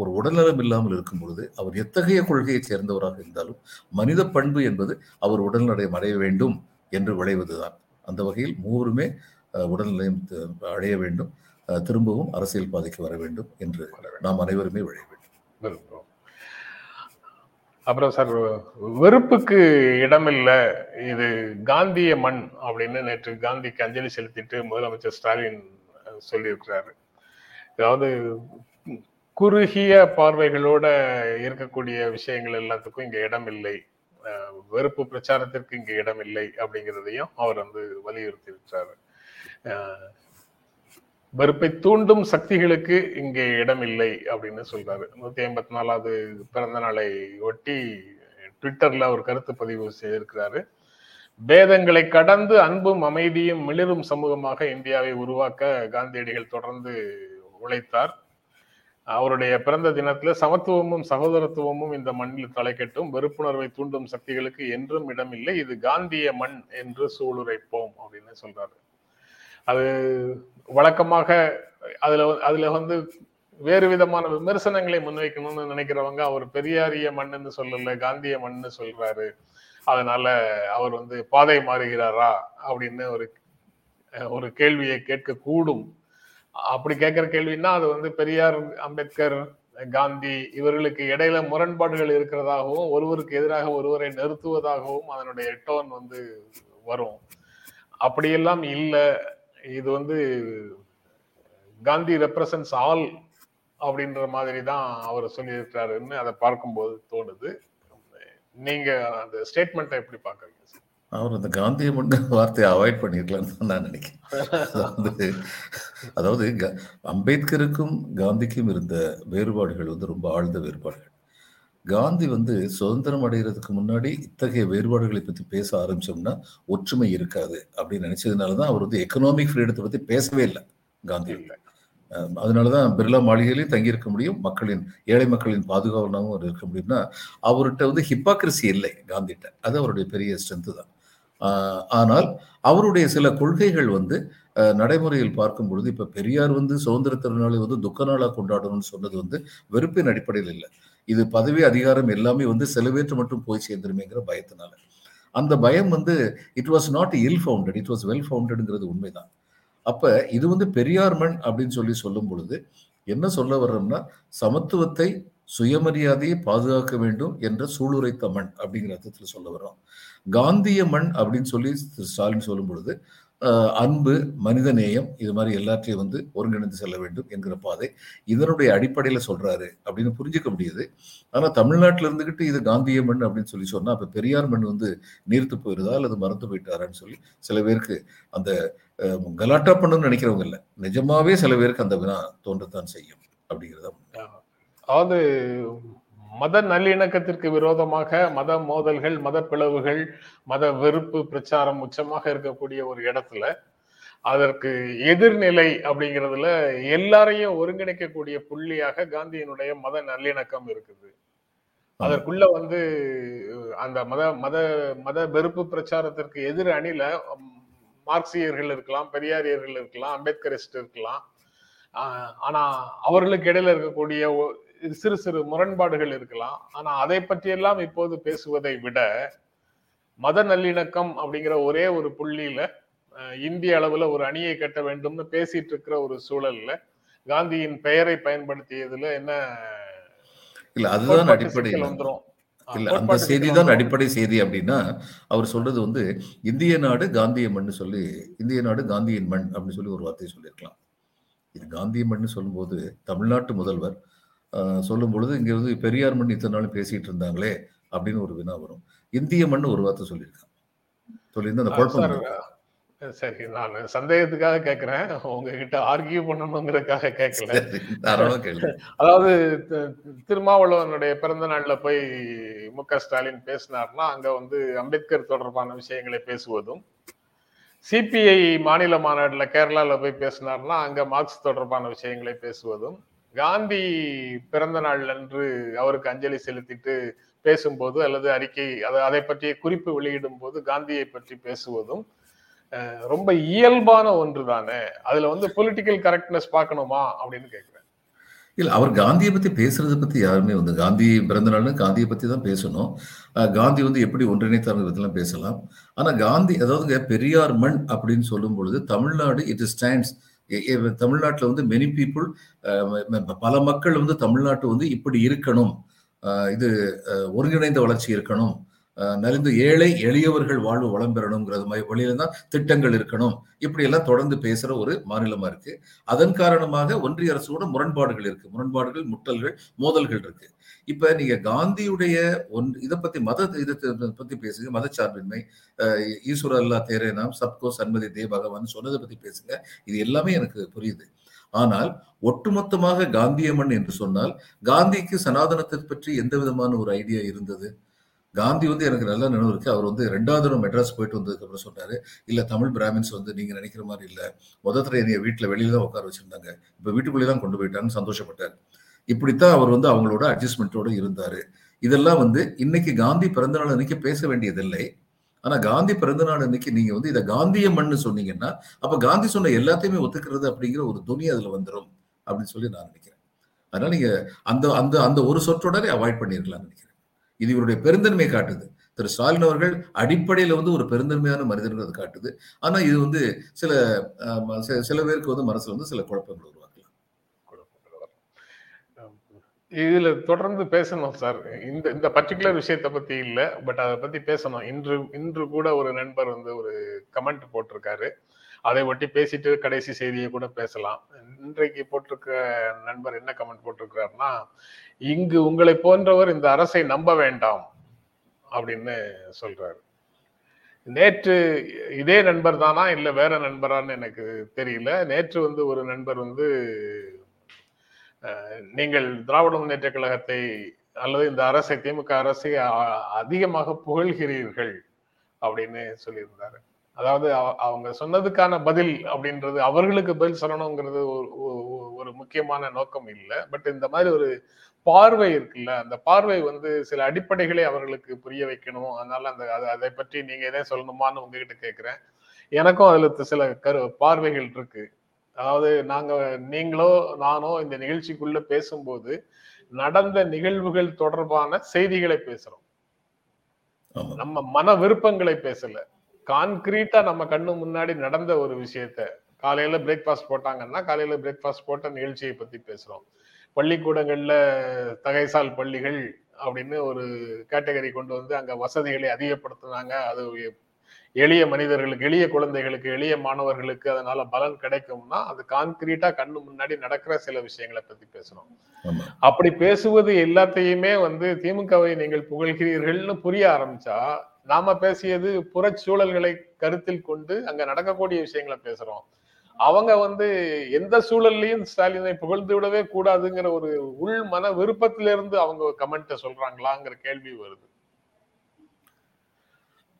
ஒரு உடல்நலம் இல்லாமல் இருக்கும் பொழுது அவர் எத்தகைய கொள்கையை சேர்ந்தவராக இருந்தாலும் மனித பண்பு என்பது அவர் உடல்நலம் அடைய வேண்டும் என்று விளைவதுதான். அந்த வகையில் மூவருமே உடல்நிலையம் அடைய வேண்டும், திரும்பவும் அரசியல் பாதைக்கு வர வேண்டும் என்று நாம் அனைவருமே விளைய வேண்டும். அப்புறம் சார், வெறுப்புக்கு இடமில்லை, இது காந்திய மண் அப்படின்னு நேற்று காந்திக்கு அஞ்சலி செலுத்திட்டு முதலமைச்சர் ஸ்டாலின் சொல்லியிருக்கிறாரு. அதாவது குறுகிய பார்வைகளோட இருக்கக்கூடிய விஷயங்கள் எல்லாத்துக்கும் இங்கே இடமில்லை, வெறுப்பு பிரச்சாரத்திற்கு இங்கே இடமில்லை அப்படிங்கிறதையும் அவர் வந்து வலியுறுத்தி இருக்கிறாரு. வெறுப்பை தூண்டும் சக்திகளுக்கு இங்கே இடமில்லை அப்படின்னு சொல்றாரு. நூத்தி ஐம்பத்தி நாலாவது பிறந்த நாளை ஒட்டி ட்விட்டர்ல ஒரு கருத்து பதிவு செய்திருக்கிறாரு. பேதங்களை கடந்து அன்பும் அமைதியும் மிளிரும் சமூகமாக இந்தியாவை உருவாக்க காந்தியடிகள் தொடர்ந்து உழைத்தார். அவருடைய பிறந்த தினத்துல சமத்துவமும் சகோதரத்துவமும் இந்த மண்ணில் தலைக்கட்டும், வெறுப்புணர்வை தூண்டும் சக்திகளுக்கு என்றும் இடமில்லை, இது காந்திய மண் என்று சூளுரைப்போம் அப்படின்னு சொல்றாரு. அது வழக்கமாக அதுல அதுல வந்து வேறு விதமான விமர்சனங்களை முன்வைக்கணும்னு நினைக்கிறவங்க அவர் பெரியாரிய மண்ணுன்னு சொல்லல, காந்திய மண்ணு சொல்றாரு, அதனால அவர் வந்து பாதை மாறுகிறாரா அப்படின்னு ஒரு ஒரு கேள்வியை கேட்க கூடும். அப்படி கேட்கிற கேள்வின்னா அது வந்து பெரியார், அம்பேத்கர், காந்தி இவர்களுக்கு இடையில முரண்பாடுகள் இருக்கிறதாகவும் ஒருவருக்கு எதிராக ஒருவரை நிறுத்துவதாகவும் அதனுடைய டோன் வந்து வரும். அப்படியெல்லாம் இல்லை, இது வந்து காந்தி ரெப்ரசன்ஸ் ஆல் அப்படின்ற மாதிரி தான் அவர் சொல்லியிருக்கிறாருன்னு அதை பார்க்கும்போது தோணுது. நீங்க அந்த ஸ்டேட்மெண்ட்டை எப்படி பார்க்குறீங்க சார்? அவர் அந்த காந்திய மண்ணு வார்த்தையை அவாய்ட் பண்ணிருக்கலாம்னு நான் நினைக்கிறேன். அதாவது அம்பேத்கருக்கும் காந்திக்கும் இருந்த வேறுபாடுகள் வந்து ரொம்ப ஆழ்ந்த வேறுபாடுகள். காந்தி வந்து சுதந்திரம் அடைகிறதுக்கு முன்னாடி இத்தகைய வேறுபாடுகளை பற்றி பேச ஆரம்பித்தோம்னா ஒற்றுமை இருக்காது அப்படின்னு நினச்சதுனால தான் அவர் வந்து எக்கனாமிக் ஃப்ரீடத்தை பற்றி பேசவே இல்லை காந்தி. இல்லை, அதனால தான் பிர்லா மாளிகையிலையும் தங்கியிருக்க முடியும், மக்களின் ஏழை மக்களின் பாதுகாவலாகவும் இருக்க முடியும்னா அவர்கிட்ட வந்து ஹிப்பாக்ரஸி இல்லை காந்திகிட்ட, அது அவருடைய பெரிய ஸ்ட்ரென்த்து தான். ஆனால் அவருடைய சில கொள்கைகள் வந்து நடைமுறையில் பார்க்கும் பொழுது, இப்போ பெரியார் வந்து சுதந்திர திருநாளை வந்து துக்க நாளாக கொண்டாடணும்னு சொன்னது வந்து வெறுப்பின் அடிப்படையில் இல்லை, இது பதவி அதிகாரம் எல்லாமே வந்து செலவேற்று மட்டும் போய் சேர்ந்துருமேங்கிற பயத்தினால. அந்த பயம் வந்து it was not ill founded, it was well ஃபவுண்டடுங்கிறது உண்மைதான். அப்போ இது வந்து பெரியார் மண் அப்படின்னு சொல்லி சொல்லும் பொழுது என்ன சொல்ல வர்றோம்னா, சமத்துவத்தை சுயமரியாதையை பாதுகாக்க வேண்டும் என்ற சூளுரைத்த மண் அப்படிங்கிற அர்த்தத்தில் சொல்ல வர்றோம். காந்திய மண் அப்படின்னு சொல்லி திரு ஸ்டாலின் சொல்லும் பொழுது அன்பு, மனிதநேயம், இது மாதிரி எல்லாத்தையும் வந்து ஒருங்கிணைந்து செல்ல வேண்டும் என்கிற பாதை இதனுடைய அடிப்படையில் சொல்றாரு அப்படின்னு புரிஞ்சிக்க முடியுது. ஆனால் தமிழ்நாட்டில் இருந்துக்கிட்டு இது காந்திய மண் அப்படின்னு சொல்லி சொன்னால் அப்போ பெரியார் மண் வந்து நீர்த்து போயிருதா அல்லது மறந்து போயிட்டாரான்னு சொல்லி சில பேருக்கு அந்த கலாட்டா பண்ணுன்னு நினைக்கிறவங்க இல்லை, நிஜமாவே சில பேருக்கு அந்த வினா தோன்றத்தான் செய்யும் அப்படிங்கிறத. அதாவது மத நல்லிணக்கத்திற்கு விரோதமாக மத மோதல்கள், மத பிளவுகள், மத வெறுப்பு பிரச்சாரம் உச்சமாக இருக்கக்கூடிய ஒரு இடத்துல அதற்கு எதிர்நிலை அப்படிங்கிறதுல எல்லாரையும் ஒருங்கிணைக்கக்கூடிய புள்ளியாக காந்தியினுடைய மத நல்லிணக்கம் இருக்குது. அதற்குள்ள வந்து அந்த மத மத மத வெறுப்பு பிரச்சாரத்திற்கு எதிர் அணில மார்க்சியர்கள் இருக்கலாம், பெரியாரியர்கள் இருக்கலாம், அம்பேத்கரிஸ்ட் இருக்கலாம். ஆனா அவர்களுக்கு இடையில இருக்கக்கூடிய சிறு சிறு முரண்பாடுகள் இருக்கலாம். ஆனா அதை பற்றியெல்லாம் இப்போது பேசுவதை விட மத நல்லிணக்கம் அப்படிங்கிற ஒரே ஒரு புள்ளியில இந்திய அளவுல ஒரு அணியை கட்ட வேண்டும்னு பேசிட்டு இருக்கிற ஒரு சூழல்ல காந்தியின் பெயரை பயன்படுத்தியதுல என்ன இல்ல, அதுதான் அடிப்படையில் வந்துரும். இல்ல, அந்த செய்தி தான் அடிப்படை செய்தி அப்படின்னா அவர் சொல்றது வந்து இந்திய நாடு காந்திய மண் சொல்லி, இந்திய நாடு காந்தியின் மண் அப்படின்னு சொல்லி ஒரு வார்த்தையை சொல்லியிருக்கலாம். இது காந்திய மண் சொல்லும்போது தமிழ்நாட்டு முதல்வர் சொல்லும் பொழுது இங்கே வந்து பெரியார் மண் இத்தனை நாளும் பேசிட்டு இருந்தாங்களே அப்படின்னு ஒரு வினா வரும். இந்திய மண் ஒரு வார்த்தை சொல்லியிருக்காங்க சொல்லியிருந்தா அந்த குழப்பம். சரி, நான் சந்தேகத்துக்காக கேட்கிறேன், உங்ககிட்ட ஆர்கியூ பண்ணணுங்கிறதுக்காக கேட்கல. அதாவது திருமாவளவனுடைய பிறந்த நாள்ல போய் மு க ஸ்டாலின் பேசினார்னா அங்க வந்து அம்பேத்கர் தொடர்பான விஷயங்களை பேசுவதும், சிபிஐ மாநில மாநாடுல கேரளால போய் பேசினார்னா அங்க மார்க்ஸ் தொடர்பான விஷயங்களை பேசுவதும், காந்தி பிறந்த நாள் அன்று அவருக்கு அஞ்சலி செலுத்திட்டு பேசும்போது அல்லது அறிக்கை அதை பற்றிய குறிப்பு வெளியிடும் போது காந்தியை பற்றி பேசுவதும் ரொம்ப இயல்பான ஒன்று தானே. அதுல வந்து பொலிட்டிக்கல் கரெக்ட்னஸ் பார்க்கணுமா அப்படின்னு கேட்கிறேன். இல்லை, அவர் காந்தியை பற்றி பேசுறதை பற்றி யாருமே வந்து காந்தி பிறந்த நாள்னு காந்தியை பற்றி தான் பேசணும். காந்தி வந்து எப்படி ஒன்றிணைத்தார்கள் பற்றிலாம் பேசலாம். ஆனால் காந்தி அதாவதுங்க பெரியார் மண் அப்படின்னு சொல்லும் பொழுது தமிழ்நாடு இட் ஸ்டாண்ட்ஸ். தமிழ்நாட்டில் வந்து மெனி பீப்புள் பல மக்கள் வந்து தமிழ்நாட்டு வந்து இப்படி இருக்கணும் இது ஒருங்கிணைந்த வளர்ச்சி இருக்கணும், நலிந்து ஏழை எளியவர்கள் வாழ்வு வளம் பெறணுங்கிறது மாதிரி வழியில தான் திட்டங்கள் இருக்கணும், இப்படி எல்லாம் தொடர்ந்து பேசுற ஒரு மாநிலமா இருக்கு. அதன் காரணமாக ஒன்றிய அரசோட முரண்பாடுகள் இருக்கு, முரண்பாடுகள், முட்டல்கள், மோதல்கள் இருக்கு. இப்ப நீங்க காந்தியுடைய ஒன் இதை பத்தி மத இதை பத்தி பேசுங்க, மதச்சார்பின்மை, ஈஸ்வர அல்லா தேரே நாம் சப்கோ சன்மதி தே பகவான் சொன்னதை பத்தி பேசுங்க, இது எல்லாமே எனக்கு புரியுது. ஆனால் ஒட்டுமொத்தமாக காந்தியம்மன் என்று சொன்னால் காந்திக்கு சனாதனத்தை பற்றி எந்த விதமான ஒரு ஐடியா இருந்தது? காந்தி வந்து எனக்கு நல்லா நினைவு இருக்கு, அவர் வந்து ரெண்டாவது தடவை மெட்ராஸ் போயிட்டு வந்ததுக்கு அப்புறம் சொன்னாரு, இல்ல தமிழ் பிராமின்ஸ் வந்து நீங்க நினைக்கிற மாதிரி இல்ல, முதத்துல என்னைய வீட்டுல வெளியில தான் உட்கார வச்சிருந்தாங்க, இப்ப வீட்டுக்குள்ளேதான் கொண்டு போயிட்டாங்கன்னு சந்தோஷப்பட்டார். இப்படித்தான் அவர் வந்து அவங்களோட அட்ஜஸ்ட்மெண்ட்டோட இருந்தாரு. இதெல்லாம் வந்து இன்னைக்கு காந்தி பிறந்த நாள் அன்னைக்கு பேச வேண்டியதில்லை. ஆனா காந்தி பிறந்த நாள் அன்னைக்கு நீங்க வந்து இதை காந்திய மண்ணு சொன்னீங்கன்னா அப்ப காந்தி சொன்ன எல்லாத்தையுமே ஒத்துக்கிறது அப்படிங்கிற ஒரு துணி அதுல வந்துடும் அப்படின்னு சொல்லி நான் நினைக்கிறேன். அதனால நீங்க அந்த அந்த அந்த ஒரு சொற்றொடரை அவாய்ட் பண்ணிருக்கலாம்னு நினைக்கிறேன். இது இவருடைய பெருந்தன்மையை காட்டுது. திரு ஸ்டாலின் அவர்கள் அடிப்படையில வந்து ஒரு பெருந்தன்மையான மனிதர்கள் அது காட்டுது. ஆனா இது வந்து சில சில பேருக்கு வந்து மனசுல வந்து சில குழப்பங்கள் உருவாக்கலாம். இதுல தொடர்ந்து பேசணும் சார், இந்த இந்த பர்டிகுலர் விஷயத்த பத்தி இல்ல, பட் அதை பத்தி பேசணும். இன்று இன்று கூட ஒரு நண்பர் வந்து ஒரு கமெண்ட் போட்டிருக்காரு, அதை ஒட்டி பேசிட்டு கடைசி செய்தியை கூட பேசலாம். இன்றைக்கு போட்டிருக்க நண்பர் என்ன கமெண்ட் போட்டிருக்கிறாருன்னா, இங்கு உங்களை போன்றவர் இந்த அரசை நம்ப வேண்டாம் அப்படின்னு சொல்றாரு. நேற்று இதே நண்பர் தானா இல்லை வேற நண்பரான்னு எனக்கு தெரியல, நேற்று வந்து ஒரு நண்பர் வந்து நீங்கள் திராவிட முன்னேற்ற கழகத்தை அல்லது இந்த அரசை, திமுக அரசை அதிகமாக புகழ்கிறீர்கள் அப்படின்னு சொல்லியிருந்தாரு. அதாவது அவங்க சொன்னதுக்கான பதில் அப்படின்றது, அவர்களுக்கு பதில் சொல்லணுங்கிறது ஒரு முக்கியமான நோக்கம் இல்லை, பட் இந்த மாதிரி ஒரு பார்வை இருக்குல்ல, அந்த பார்வை வந்து சில அடிப்படைகளை அவர்களுக்கு புரிய வைக்கணும். அதனால அந்த அதை பற்றி நீங்க எதே சொல்லணுமான்னு உங்ககிட்ட கேட்கிறேன். எனக்கும் அதுல சில கரு பார்வைகள் இருக்கு. அதாவது நாங்க, நீங்களோ நானோ இந்த நிகழ்ச்சிக்குள்ள பேசும்போது நடந்த நிகழ்வுகள் தொடர்பான செய்திகளை பேசுறோம், நம்ம மன விருப்பங்களை பேசல. கான்கிரீட்டா நம்ம கண்ணு முன்னாடி நடந்த ஒரு விஷயத்த, காலையில பிரேக்ஃபாஸ்ட் போட்டாங்கன்னா காலையில பிரேக்ஃபாஸ்ட் போட்ட நிகழ்ச்சியை பத்தி பேசுறோம். பள்ளிக்கூடங்கள்ல தகைசால் பள்ளிகள் அப்படின்னு ஒரு கேட்டகரி கொண்டு வந்து அங்க வசதிகளை அதிகப்படுத்தினாங்க, அது எளிய மனிதர்களுக்கு, எளிய குழந்தைகளுக்கு, எளிய மாணவர்களுக்கு அதனால பலன் கிடைக்கும்னா, அது கான்கிரீட்டா கண்ணு முன்னாடி நடக்கிற சில விஷயங்களை பத்தி பேசணும். அப்படி பேசுவது எல்லாத்தையுமே வந்து திமுகவை நீங்கள் புகழ்கிறீர்கள்னு புரிய ஆரம்பிச்சா, நாம பேசியது புறச்சூழல்களை கருத்தில் கொண்டு அங்க நடக்கக்கூடிய விஷயங்களை பேசுறோம். அவங்க வந்து எந்த சூழல்லையும் ஸ்டாலினை புகழ்ந்து விடவே கூடாதுங்கிற ஒரு உள் மன விருப்பத்திலிருந்து அவங்க கமெண்ட்டை சொல்றாங்களாங்கிற கேள்வி வருது.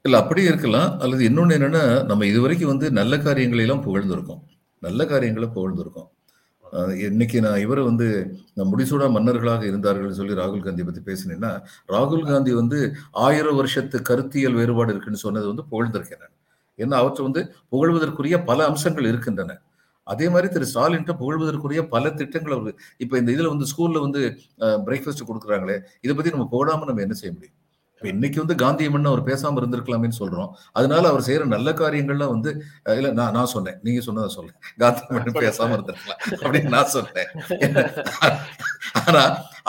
இல்லை அப்படி இருக்கலாம். அல்லது இன்னொன்று என்னென்னா, நம்ம இதுவரைக்கும் வந்து நல்ல காரியங்களெல்லாம் புகழ்ந்துருக்கோம், நல்ல காரியங்களை புகழ்ந்துருக்கோம். இன்னைக்கு நான் இவர் வந்து முடிசூடா மன்னர்களாக இருந்தார்கள் சொல்லி ராகுல் காந்தியை பற்றி பேசினேன்னா, ராகுல் காந்தி வந்து ஆயிரம் வருஷத்து கருத்தியல் வேறுபாடு இருக்குன்னு சொன்னது வந்து புகழ்ந்திருக்கேன் நான். ஏன்னா அவற்றை வந்து புகழ்வதற்குரிய பல அம்சங்கள் இருக்கின்றன. அதே மாதிரி திரு ஸ்டாலின்கிட்ட புகழ்வதற்குரிய பல திட்டங்கள் அவருக்கு இப்போ இந்த இதில் வந்து ஸ்கூலில் வந்து பிரேக்ஃபாஸ்ட் கொடுக்குறாங்களே, இதை பற்றி நம்ம புகழாமல் நம்ம என்ன செய்ய முடியும்? இன்னைக்கு வந்து காந்தியம்மன் அவர் பேசாமல் இருந்திருக்கலாமேன்னு சொல்றோம். அதனால அவர் செய்யற நல்ல காரியங்கள்லாம் வந்து, இல்ல நான் நான் சொன்னேன், நீங்க சொன்னதை சொல்றேன், காந்தியம்மன் பேசாம இருந்திருக்கலாம் அப்படின்னு நான் சொன்னேன். ஆனா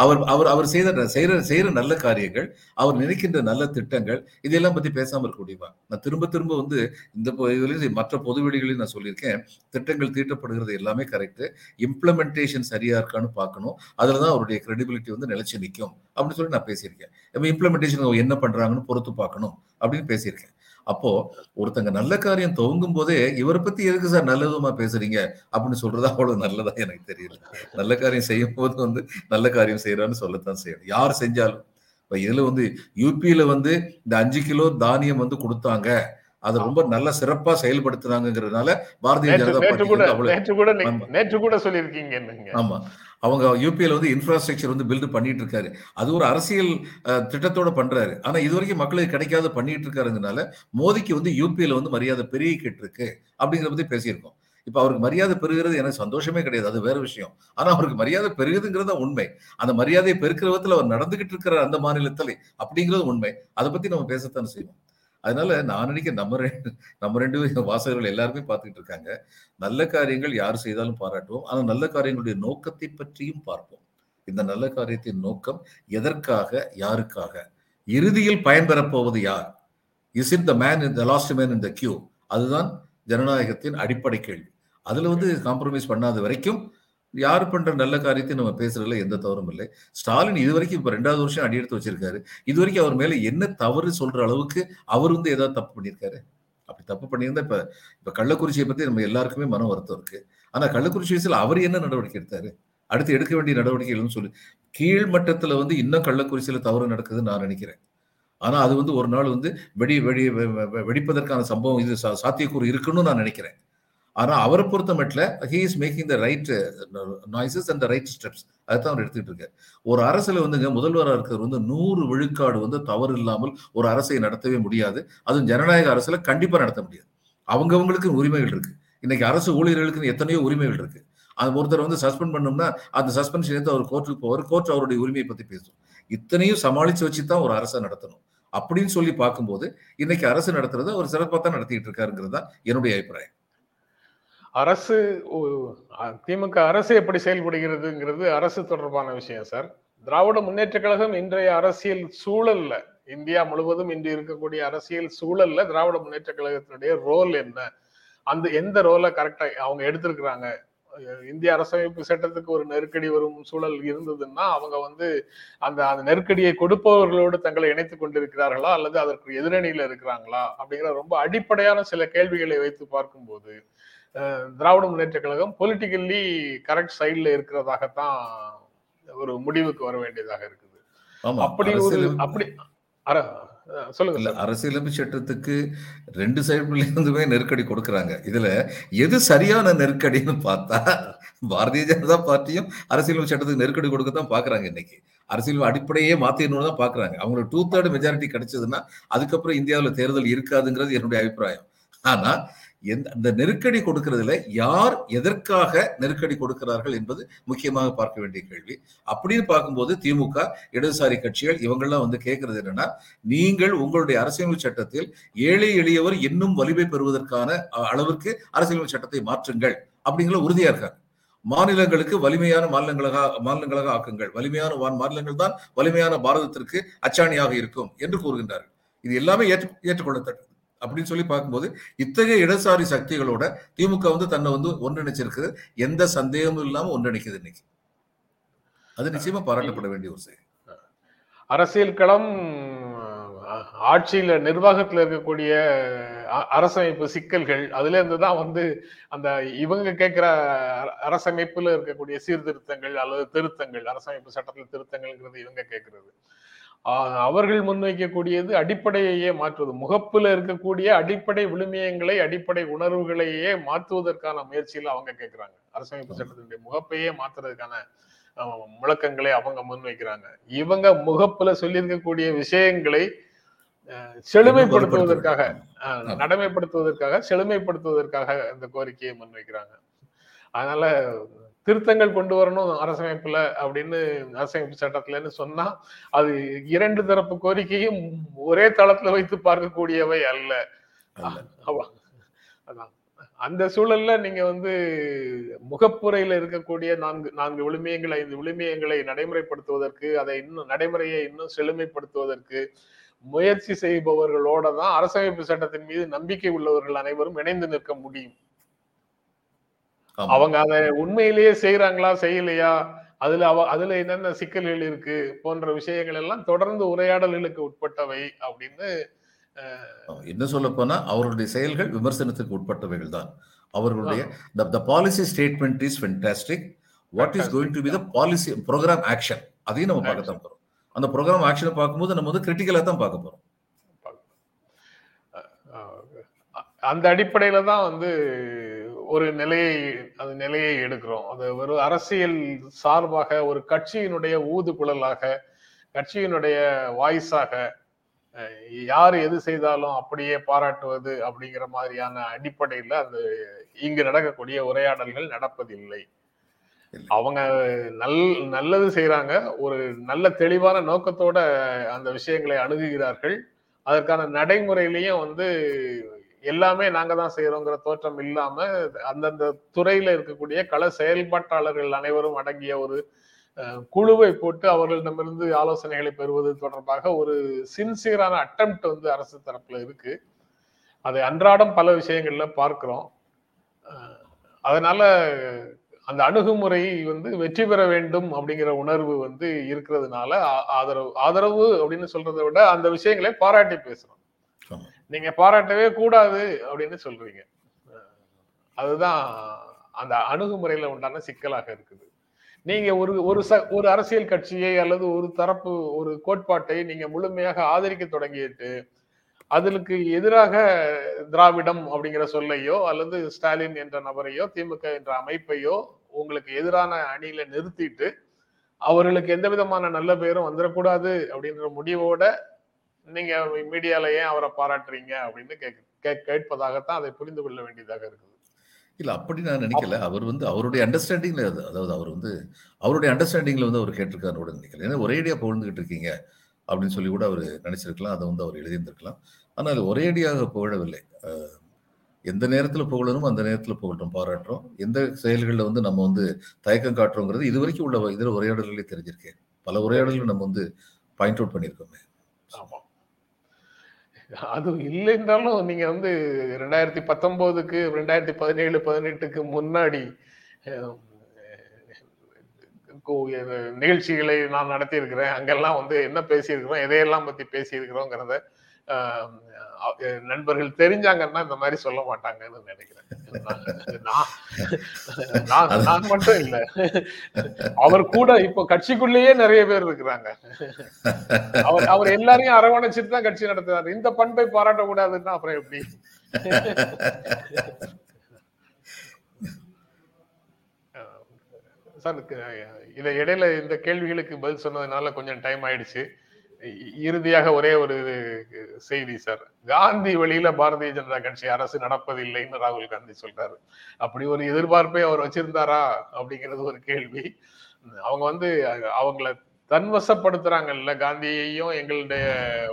அவர் அவர் அவர் செய்த செய்யற செய்யற நல்ல காரியங்கள், அவர் நினைக்கின்ற நல்ல திட்டங்கள், இதெல்லாம் பத்தி பேசாம இருக்க முடியுமா? நான் திரும்ப திரும்ப வந்து இந்த மற்ற பொதுவெளிகளையும் நான் சொல்லியிருக்கேன், திட்டங்கள் தீட்டப்படுகிறது எல்லாமே கரெக்ட், இம்ப்ளிமெண்டேஷன் சரியா இருக்கான்னு பார்க்கணும், அதுலதான் அவருடைய கிரெடிபிலிட்டி வந்து நிலைச்சு நிற்கும் அப்படின்னு சொல்லி நான் பேசியிருக்கேன். இப்போ இம்ப்ளிமெண்டேஷன் என்ன பண்றாங்கன்னு பொறுத்து பார்க்கணும் அப்படின்னு பேசியிருக்கேன். அப்போ ஒருத்தங்க நல்ல காரியம் துவங்கும் போதே இவரை பத்தி எதுக்கு சார் நல்ல விதமா பேசுறீங்க அப்படின்னு சொல்றது அவ்வளவு நல்லதா எனக்கு தெரியல. நல்ல காரியம் செய்யும் போது வந்து நல்ல காரியம் செய்யறான்னு சொல்லத்தான் செய்யணும், யார் செஞ்சாலும். இப்ப இதுல வந்து யூபியில வந்து இந்த அஞ்சு கிலோ தானியம் வந்து கொடுத்தாங்க, அதை ரொம்ப நல்ல சிறப்பா செயல்படுத்தினாங்கிறதுனால பாரதிய ஜனதா கட்சி, ஆமா, அவங்க யூபியில வந்து இன்ஃப்ராஸ்ட்ரக்சர் வந்து பில்டு பண்ணிட்டு இருக்காரு, அது ஒரு அரசியல் திட்டத்தோட பண்றாரு. ஆனா இது வரைக்கும் மக்களுக்கு கிடைக்காத பண்ணிட்டு இருக்காருங்கனால மோடிக்கு வந்து யூபியில வந்து மரியாதை பெரிய கிட்ட இருக்கு அப்படிங்கிற பத்தி பேசியிருக்கோம். இப்ப அவருக்கு மரியாதை பெறுகிறது எனக்கு சந்தோஷமே கிடையாது, அது வேற விஷயம். ஆனா அவருக்கு மரியாதை பெறுகிறதுங்கிறத உண்மை, அந்த மரியாதையை பெருக்கிற விதத்துல அவர் நடந்துகிட்டு இருக்கிற அந்த மாநிலத்தில் அப்படிங்கிறது உண்மை, அதை பத்தி நம்ம பேசத்தான் செய்வோம். அதனால நான் நினைக்க நம்ம ரெண்டு நம்ம ரெண்டு வாசகர்கள் எல்லாருமே பார்த்துக்கிட்டு இருக்காங்க. நல்ல காரியங்கள் யார் செய்தாலும் பாராட்டுவோம், ஆனால் நல்ல காரியங்களுடைய நோக்கத்தை பற்றியும் பார்ப்போம். இந்த நல்ல காரியத்தின் நோக்கம் எதற்காக, யாருக்காக, இறுதியில் பயன் பெறப்போவது யார்? Is it the man in the last man in the queue? அதுதான் ஜனநாயகத்தின் அடிப்படை கேள்வி. அதில் வந்து காம்ப்ரமைஸ் பண்ணாத வரைக்கும் யார் பண்ற நல்ல காரியத்தையும் நம்ம பேசுறதுல எந்த தவறும் இல்லை. ஸ்டாலின் இது வரைக்கும் இப்போ ரெண்டாவது வருஷம் அடி எடுத்து வச்சிருக்காரு. இது வரைக்கும் அவர் மேல என்ன தவறு சொல்ற அளவுக்கு அவர் வந்து ஏதாவது தப்பு பண்ணியிருக்காரு? அப்படி தப்பு பண்ணியிருந்தா இப்ப இப்ப கள்ளக்குறிச்சியை பத்தி நம்ம எல்லாருக்குமே மன வருத்தம் இருக்கு. ஆனா கள்ளக்குறிச்சி விஷயத்தில் அவர் என்ன நடவடிக்கை எடுத்தாரு? அடுத்து எடுக்க வேண்டிய நடவடிக்கைகள்னு சொல்லி கீழ்மட்டத்துல வந்து இன்னும் கள்ளக்குறிச்சியில தவறு நடக்குதுன்னு நான் நினைக்கிறேன். ஆனா அது வந்து ஒரு நாள் வந்து வெடி வெடி வெடிப்பதற்கான சம்பவம் இது சாத்தியக்கூறு இருக்குன்னு நான் நினைக்கிறேன். ஆனால் அவரை பொறுத்த மட்டும் he is making the right noises and the right steps. அதுதான் அவர் எடுத்துக்கிட்டு இருக்காரு. ஒரு அரசில் வந்துங்க முதல்வராக இருக்கிறது வந்து நூறு விழுக்காடு வந்து தவறு இல்லாமல் ஒரு அரசை நடத்தவே முடியாது. அதுவும் ஜனநாயக அரசில் கண்டிப்பாக நடத்த முடியாது. அவங்கவுங்களுக்கு உரிமைகள் இருக்கு. இன்னைக்கு அரசு ஊழியர்களுக்குன்னு எத்தனையோ உரிமைகள் இருக்கு. அது ஒருத்தர் வந்து சஸ்பெண்ட் பண்ணோம்னா அந்த சஸ்பென்ஷன் எடுத்து அவர் கோர்ட்டுக்கு போவார். கோர்ட் அவருடைய உரிமையை பற்றி பேசும். இத்தனையும் சமாளித்து வச்சு தான் ஒரு அரசை நடத்தணும் அப்படின்னு சொல்லி பார்க்கும்போது இன்னைக்கு அரசு நடத்துறது அவர் சிறப்பாக தான் நடத்திக்கிட்டு இருக்காருங்கிறது தான் என்னுடைய அபிப்பிராயம். அரசு திமுக அரசு எப்படி செயல்படுகிறதுங்கிறது அரசு தொடர்பான விஷயம் சார். திராவிட முன்னேற்ற கழகம் இன்றைய அரசியல் சூழல்ல, இந்தியா முழுவதும் இன்று இருக்கக்கூடிய அரசியல் சூழல்ல திராவிட முன்னேற்ற கழகத்தினுடைய ரோல் என்ன? அந்த எந்த ரோலை கரெக்டா அவங்க எடுத்திருக்கிறாங்க? இந்திய அரசமைப்பு சட்டத்துக்கு ஒரு நெருக்கடி வரும் சூழல் இருந்ததுன்னா அவங்க வந்து அந்த அந்த நெருக்கடியை கொடுப்பவர்களோடு தங்களை இணைத்துக் கொண்டிருக்கிறார்களா அல்லது அதற்கு எதிரணியில இருக்கிறாங்களா அப்படிங்கிற ரொம்ப அடிப்படையான சில கேள்விகளை வைத்து பார்க்கும்போது திராவிட முன்னேற்ற கழகம் பொலிட்டிக்கல்லி கரெக்ட் சைட்ல இருக்கிறதாகத்தான் ஒரு முடிவுக்கு வர வேண்டியதாக இருக்குது. அப்படி ஒரு அப்படி சொல்லுங்க. அரசியலமைப்பு சட்டத்துக்கு ரெண்டு சைடுல இருந்துமே நெருக்கடி கொடுக்கறாங்க. இதுல எது சரியான நெருக்கடின்னு பார்த்தா பாரதிய ஜனதா பார்ட்டியும் அரசியலமைப்பு சட்டத்துக்கு நெருக்கடி கொடுக்கத்தான் பாக்குறாங்க. இன்னைக்கு அரசியல் அடிப்படையே மாத்திரன்னு தான் பாக்குறாங்க. அவங்களுக்கு டூ தேர்ட் மெஜாரிட்டி கிடைச்சதுன்னா அதுக்கப்புறம் இந்தியாவில் தேர்தல் இருக்காதுங்கிறது என்னுடைய அபிப்பிராயம். ஆனா அந்த நெருக்கடி கொடுக்கறதுல யார் எதற்காக நெருக்கடி கொடுக்கிறார்கள் என்பது முக்கியமாக பார்க்க வேண்டிய கேள்வி. அப்படின்னு பார்க்கும்போது திமுக, இடதுசாரி கட்சிகள் இவங்கெல்லாம் வந்து கேட்கறது என்னன்னா, நீங்கள் உங்களுடைய அரசியலமைப்பு சட்டத்தில் ஏழை எளியவர் இன்னும் வலிமை பெறுவதற்கான அளவிற்கு அரசியலமைப்பு சட்டத்தை மாற்றுங்கள் அப்படிங்கிற உறுதியா இருக்காங்க. மாநிலங்களுக்கு வலிமையான மாநிலங்களாக மாநிலங்களாக ஆக்குங்கள், வலிமையான மாநிலங்கள் தான் வலிமையான பாரதத்திற்கு அச்சாணியாக இருக்கும் என்று கூறுகின்றார்கள். இது எல்லாமே ஏற்று ஏற்றுக்கொள்ளத்தக்கது அப்படின்னு சொல்லி பார்க்கும்போது இத்தகைய இடதுசாரி சக்திகளோட திமுக வந்து தன்னை வந்து ஒன்றிணைச்சிருக்கிறது. எந்த சந்தேகமும் இல்லாம ஒன்றிணைக்குது. இன்னைக்கு அது நிச்சயமா பாராட்டப்பட வேண்டிய ஒரு செய்தி. அரசியல் களம் ஆட்சியில நிர்வாகத்துல இருக்கக்கூடிய அரசமைப்பு சிக்கல்கள் அதுல இருந்துதான் வந்து அந்த இவங்க கேட்கிற அரசமைப்புல இருக்கக்கூடிய சீர்திருத்தங்கள் அல்லது திருத்தங்கள், அரசமைப்பு சட்டத்துல திருத்தங்கள்ங்கிறது இவங்க கேட்கறது. அவர்கள் முன்வைக்கக்கூடியது அடிப்படையையே மாற்றுவது. முகப்புல இருக்கக்கூடிய அடிப்படை விழுமியங்களை, அடிப்படை உணர்வுகளையே மாற்றுவதற்கான முயற்சியில அவங்க கேட்கிறாங்க. அரசமைப்பு சட்டத்தினுடைய முகப்பையே மாற்றுறதுக்கான முழக்கங்களை அவங்க முன்வைக்கிறாங்க. இவங்க முகப்புல சொல்லியிருக்கக்கூடிய விஷயங்களை செழுமைப்படுத்துவதற்காக, நடைமைப்படுத்துவதற்காக, செழுமைப்படுத்துவதற்காக இந்த கோரிக்கையை முன்வைக்கிறாங்க. அதனால திருத்தங்கள் கொண்டு வரணும் அரசமைப்புல அப்படின்னு, அரசமைப்பு சட்டத்திலன்னு சொன்னா அது இரண்டு தரப்பு கோரிக்கையும் ஒரே தளத்துல வைத்து பார்க்கக்கூடியவை அல்ல. அதான் அந்த சூழல்ல நீங்க வந்து முகப்புறையில இருக்கக்கூடிய நான்கு நான்கு விழுமியங்களை, ஐந்து விழுமியங்களை நடைமுறைப்படுத்துவதற்கு, அதை இன்னும் நடைமுறையை இன்னும் செழுமைப்படுத்துவதற்கு முயற்சி செய்பவர்களோட தான் அரசமைப்பு சட்டத்தின் மீது நம்பிக்கை உள்ளவர்கள் அனைவரும் இணைந்து நிற்க முடியும். அவங்க அதை உண்மையிலேயே செய்யறாங்களா செய்யலையா, அதுல அவ அதுல என்னென்ன சிக்கல்கள் இருக்கு போன்ற விஷயங்கள் எல்லாம் தொடர்ந்து உரையாடல்களுக்கு உட்பட்டவை அப்படின்னு என்ன சொல்ல போனா அவருடைய செயல்கள் விமர்சனத்துக்கு உட்பட்டவைகள் தான். அவர்களுடைய the policy statement is fantastic. What is going to be the policy program action? அதையும் நம்ம பார்க்க தான் போறோம். அந்த ப்ரோக்ராம் ஆக்ஷனை பார்க்கும்போது நம்ம வந்து கிரிட்டிக்கலா தான் பார்க்க போறோம். அந்த அடிப்படையில தான் வந்து ஒரு நிலையை அது நிலையை எடுக்கிறோம். அது ஒரு அரசியல் சார்பாக, ஒரு கட்சியினுடைய ஊதுகுழலாக, கட்சியினுடைய வாய்ஸாக யார் எது செய்தாலும் அப்படியே பாராட்டுவது அப்படிங்கிற மாதிரியான அடிப்படையில் அது இங்கு நடக்கக்கூடிய உரையாடல்கள் நடப்பதில்லை. அவங்க நல் நல்லது செய்யறாங்க, ஒரு நல்ல தெளிவான நோக்கத்தோட அந்த விஷயங்களை அணுகுகிறார்கள். அதற்கான நடைமுறையிலையும் வந்து எல்லாமே நாங்க தான் செய்யறோங்கிற தோற்றம் இல்லாம அந்தந்த துறையில இருக்கக்கூடிய கள செயல்பாட்டாளர்கள் அனைவரும் அடங்கிய ஒரு குழுவை போட்டு அவர்களிடமிருந்து ஆலோசனைகளை பெறுவது தொடர்பாக ஒரு சின்சியரான அட்டெம்ப்ட் வந்து அரசு தரப்புல இருக்கு. அதை அன்றாடம் பல விஷயங்கள்ல பார்க்கிறோம். அதனால அந்த அணுகுமுறை வந்து வெற்றி பெற வேண்டும் அப்படிங்கிற உணர்வு வந்து இருக்கிறதுனால ஆதரவு ஆதரவு அப்படின்னு சொல்றதை விட அந்த விஷயங்களை பாராட்டி பேசுறோம். நீங்க பாராட்டவே கூடாது அப்படின்னு சொல்றீங்க. அதுதான் அந்த அணுகுமுறையில உண்டான சிக்கலாக இருக்குது. நீங்க ஒரு ஒரு ச ஒரு அரசியல் கட்சியை அல்லது ஒரு தரப்பு ஒரு கோட்பாட்டை நீங்க முழுமையாக ஆதரிக்க தொடங்கிட்டு அதற்கு எதிராக திராவிடம் அப்படிங்கிற சொல்லையோ அல்லது ஸ்டாலின் என்ற நபரையோ திமுக என்ற அமைப்பையோ உங்களுக்கு எதிரான அணியில நிறுத்திட்டு அவர்களுக்கு எந்த விதமான நல்ல பெயரும் வந்துடக்கூடாது அப்படின்ற முடிவோட நீங்க மீடியால ஏன் அவரை பாராட்டுறீங்க அப்படின்னு கேட்க கேட்பதாகத்தான் அதை புரிந்து கொள்ள வேண்டியதாக இருக்குது. இல்லை, அப்படி நான் நினைக்கல. அவர் வந்து அவருடைய அண்டர்ஸ்டாண்டிங்ல, அதாவது அவர் வந்து அவருடைய அண்டர்ஸ்டாண்டிங்ல வந்து அவர் கேட்டிருக்காரு கூட நினைக்கல. ஏன்னா ஒரேடியா புகழ்ந்துகிட்டு இருக்கீங்க அப்படின்னு சொல்லி கூட அவர் நினைச்சிருக்கலாம். அதை வந்து அவர் எழுதியிருந்திருக்கலாம். ஆனால் ஒரேடியாக புகழவில்லை. எந்த நேரத்தில் புகழணும் அந்த நேரத்தில் புகழும் பாராட்டுறோம். எந்த செயல்களில் வந்து நம்ம வந்து தயக்கம் காட்டுறோங்கிறது இது வரைக்கும் உள்ள இதில் உரையாடல்களே தெரிஞ்சிருக்கேன். பல உரையாடல்கள் நம்ம வந்து பாயிண்ட் அவுட் பண்ணியிருக்கோமே. ஆமாம், அது இல்லை என்றாலும் நீங்கள் வந்து ரெண்டாயிரத்தி பத்தொம்போதுக்கு ரெண்டாயிரத்தி பதினேழு பதினெட்டுக்கு முன்னாடி நிகழ்ச்சிகளை நான் நடத்தியிருக்கிறேன். அங்கெல்லாம் வந்து என்ன பேசியிருக்கிறோம், எதையெல்லாம் பற்றி பேசியிருக்கிறோங்கிறத நண்பர்கள் தெரிஞ்சாங்கன்னா இந்த மாதிரி சொல்ல மாட்டாங்கன்னு நினைக்கிறேன். நான் நான் மட்டும் இல்லை, அவர் கூட இப்போ கட்சிக்குள்ளேயே நிறைய பேர் இருக்கிறாங்க. அவர் அவர் எல்லாரையும் அரவணைச்சிட்டு தான் கட்சி நடத்துறாரு. இந்த பண்பை பாராட்டக்கூடாதுன்னா அப்புறம் எப்படி? சார், இதை இடையில இந்த கேள்விகளுக்கு பதில் சொன்னதுனால கொஞ்சம் டைம் ஆயிடுச்சு. இறுதியாக ஒரே ஒரு செய்தி சார். காந்தி வழியில பாரதிய ஜனதா கட்சி அரசு நடப்பதில்லைன்னு ராகுல் காந்தி சொல்றாரு. அப்படி ஒரு எதிர்பார்ப்பை அவர் வச்சிருந்தாரா அப்படிங்கிறது ஒரு கேள்வி. அவங்க வந்து அவங்கள தன்வசப்படுத்துறாங்கல்ல, காந்தியையும் எங்களுடைய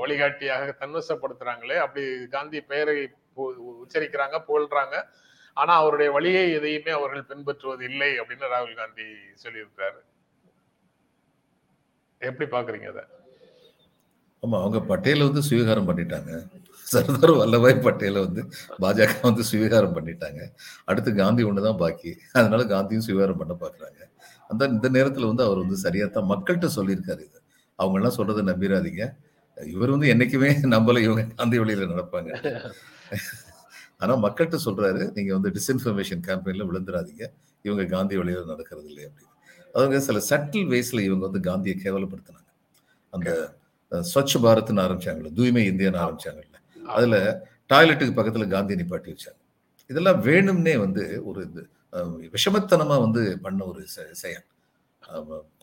வழிகாட்டியாக தன்வசப்படுத்துறாங்களே. அப்படி காந்தி பெயரை உச்சரிக்கிறாங்க, போல்றாங்க. ஆனா அவருடைய வழியை எதையுமே அவர்கள் பின்பற்றுவது இல்லை அப்படின்னு ராகுல் காந்தி சொல்லியிருக்காரு. எப்படி பாக்குறீங்க அதை? ஆமா, அவங்க பட்டேல வந்து சுவீகாரம் பண்ணிட்டாங்க. சர்தார் வல்லபாய் பட்டேல வந்து பாஜக வந்து சுவீகாரம் பண்ணிட்டாங்க. அடுத்து காந்தி ஒண்ணுதான் பாக்கி. அதனால காந்தியும் சுவீகாரம் பண்ண பாக்குறாங்க. அந்த இந்த நேரத்துல வந்து அவர் வந்து சரியாத்தான் மக்கள்கிட்ட சொல்லியிருக்காரு. இது அவங்க எல்லாம் சொல்றதை நம்பிடாதீங்க. இவர் வந்து என்னைக்குமே நம்மள இவங்க காந்தி வழியில நடப்பாங்க. ஆனா மக்கள்கிட்ட சொல்றாரு, நீங்க வந்து டிஸ்இன்ஃபர்மேஷன் கேம்பெயின்ல விழுந்துடாதீங்க, இவங்க காந்தி வழியில நடக்கிறது இல்லை அப்படின்னு. அதாவது சில சட்டில் வேஸ்ல இவங்க வந்து காந்தியை கேவலப்படுத்தினாங்க. அந்த ஸ்வச் பாரத்னு ஆரம்பிச்சாங்கல்ல, தூய்மை இந்தியான்னு ஆரம்பிச்சாங்கல்ல, அதுல டாய்லெட்டுக்கு பக்கத்துல காந்தி நிப்பாட்டி வச்சாங்க. இதெல்லாம் வேணும்னே வந்து ஒரு விஷமத்தனமா வந்து பண்ண ஒரு செயல்.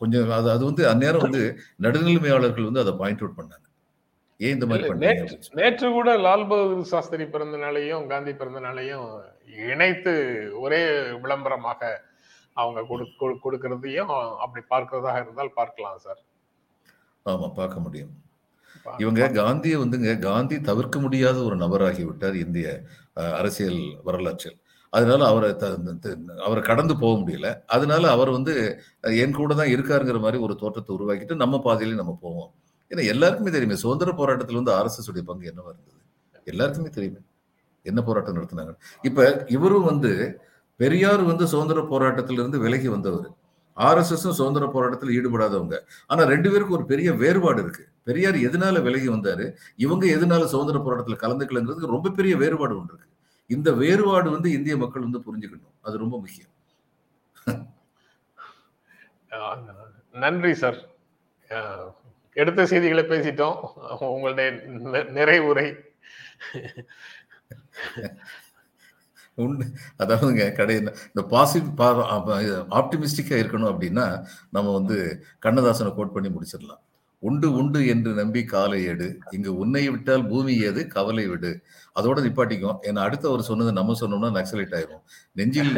கொஞ்சம் அது அது வந்து அந்நேரம் வந்து நடுநிலைமையாளர்கள் வந்து அதை பாயிண்ட் அவுட் பண்ணாங்க. நேற்று கூட லால் பகதூர் சாஸ்திரி பிறந்த நாளையும் காந்தி பிறந்த நாளையும் இணைத்து ஒரே விளம்பரமாக அவங்க கொடுக்கறதையும் அப்படி பார்க்கறதாக இருந்தால் பார்க்கலாம் சார். ஆமா, பார்க்க முடியும். இவங்க காந்தியை வந்துங்க, காந்தி தவிர்க்க முடியாத ஒரு நபராகிவிட்டார் இந்திய அரசியல் வரலாற்றில். அதனால அவரை அவரை கடந்து போக முடியல. அதனால அவர் வந்து என் கூட தான் இருக்காருங்கிற மாதிரி ஒரு தோற்றத்தை உருவாக்கிட்டு நம்ம பாதையிலேயே நம்ம போவோம். ஏன்னா எல்லாருக்குமே தெரியுமே சுதந்திர போராட்டத்தில் வந்து ஆர்எஸ்எஸ் உடைய பங்கு என்னவா இருந்தது. எல்லாருக்குமே தெரியுமே என்ன போராட்டம் நடத்தினாங்க. இப்ப இவரும் வந்து பெரியார் வந்து சுதந்திர போராட்டத்திலிருந்து விலகி வந்தவர், ஆர்எஸ்எஸும் சுதந்திர போராட்டத்தில் ஈடுபடாதவங்க. ஆனா ரெண்டு பேருக்கும் ஒரு பெரிய வேறுபாடு இருக்கு. பெரியார் எதனால விலகி வந்தாரு, இவங்க எதனால சுதந்திர போராட்டத்தில் கலந்துக்கலங்கிறதுக்கு ரொம்ப பெரிய வேறுபாடு ஒன்று இருக்கு. இந்த வேறுபாடு வந்து இந்திய மக்கள் வந்து புரிஞ்சுக்கணும். அது ரொம்ப முக்கியம். நன்றி சார். எடுத்த செய்திகளை பேசிட்டோம். உங்களுடைய நிறைவுரை. அதாவதுங்க கடையில் இந்த பாசிட்டிவ் ஆப்டிமிஸ்டிக்காக இருக்கணும் அப்படின்னா நம்ம வந்து கண்ணதாசனை கோட் பண்ணி முடிச்சிடலாம். உண்டு உண்டு என்று நம்பி காலை எடு, இங்கு உன்னை விட்டால் பூமி ஏது கவலை விடு. அதோட நிப்பாட்டிக்கும். ஏன்னா அடுத்தவர் சொன்னது நம்ம சொன்னோம்னா நக்சலைட் ஆயிரும். நெஞ்சில்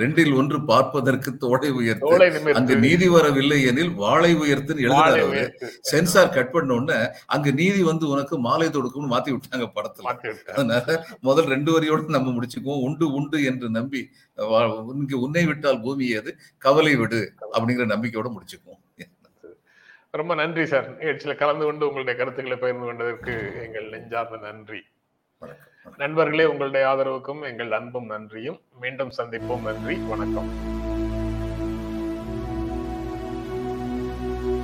ரெண்டில் ஒன்று பார்ப்பதற்கு தோடை உயர்த்து, அங்கு நீதி வரவில்லை எனில் வாழை உயர்த்துன்னு எழுதுறாரு. சென்சார் கட் பண்ணோன்னு அங்கு நீதி வந்து உனக்கு மாலை தொடுக்கும்னு மாத்தி விட்டாங்க படத்துல. அதனால முதல் ரெண்டு வரியோடு நம்ம முடிச்சுக்குவோம். உண்டு உண்டு என்று நம்பி இங்கு உன்னை விட்டால் பூமி ஏது கவலை விடு அப்படிங்கிற நம்பிக்கையோட முடிச்சுக்குவோம். ரொம்ப நன்றி சார். நிகழ்ச்சியில் கலந்து கொண்டு உங்களுடைய கருத்துக்களை பகிர்ந்து கொண்டதற்கு எங்கள் நெஞ்சார்ந்த நன்றி. நண்பர்களே, உங்களுடைய ஆதரவுக்கும் எங்கள் அன்பும் நன்றியும். மீண்டும் சந்திப்போம். நன்றி. வணக்கம்.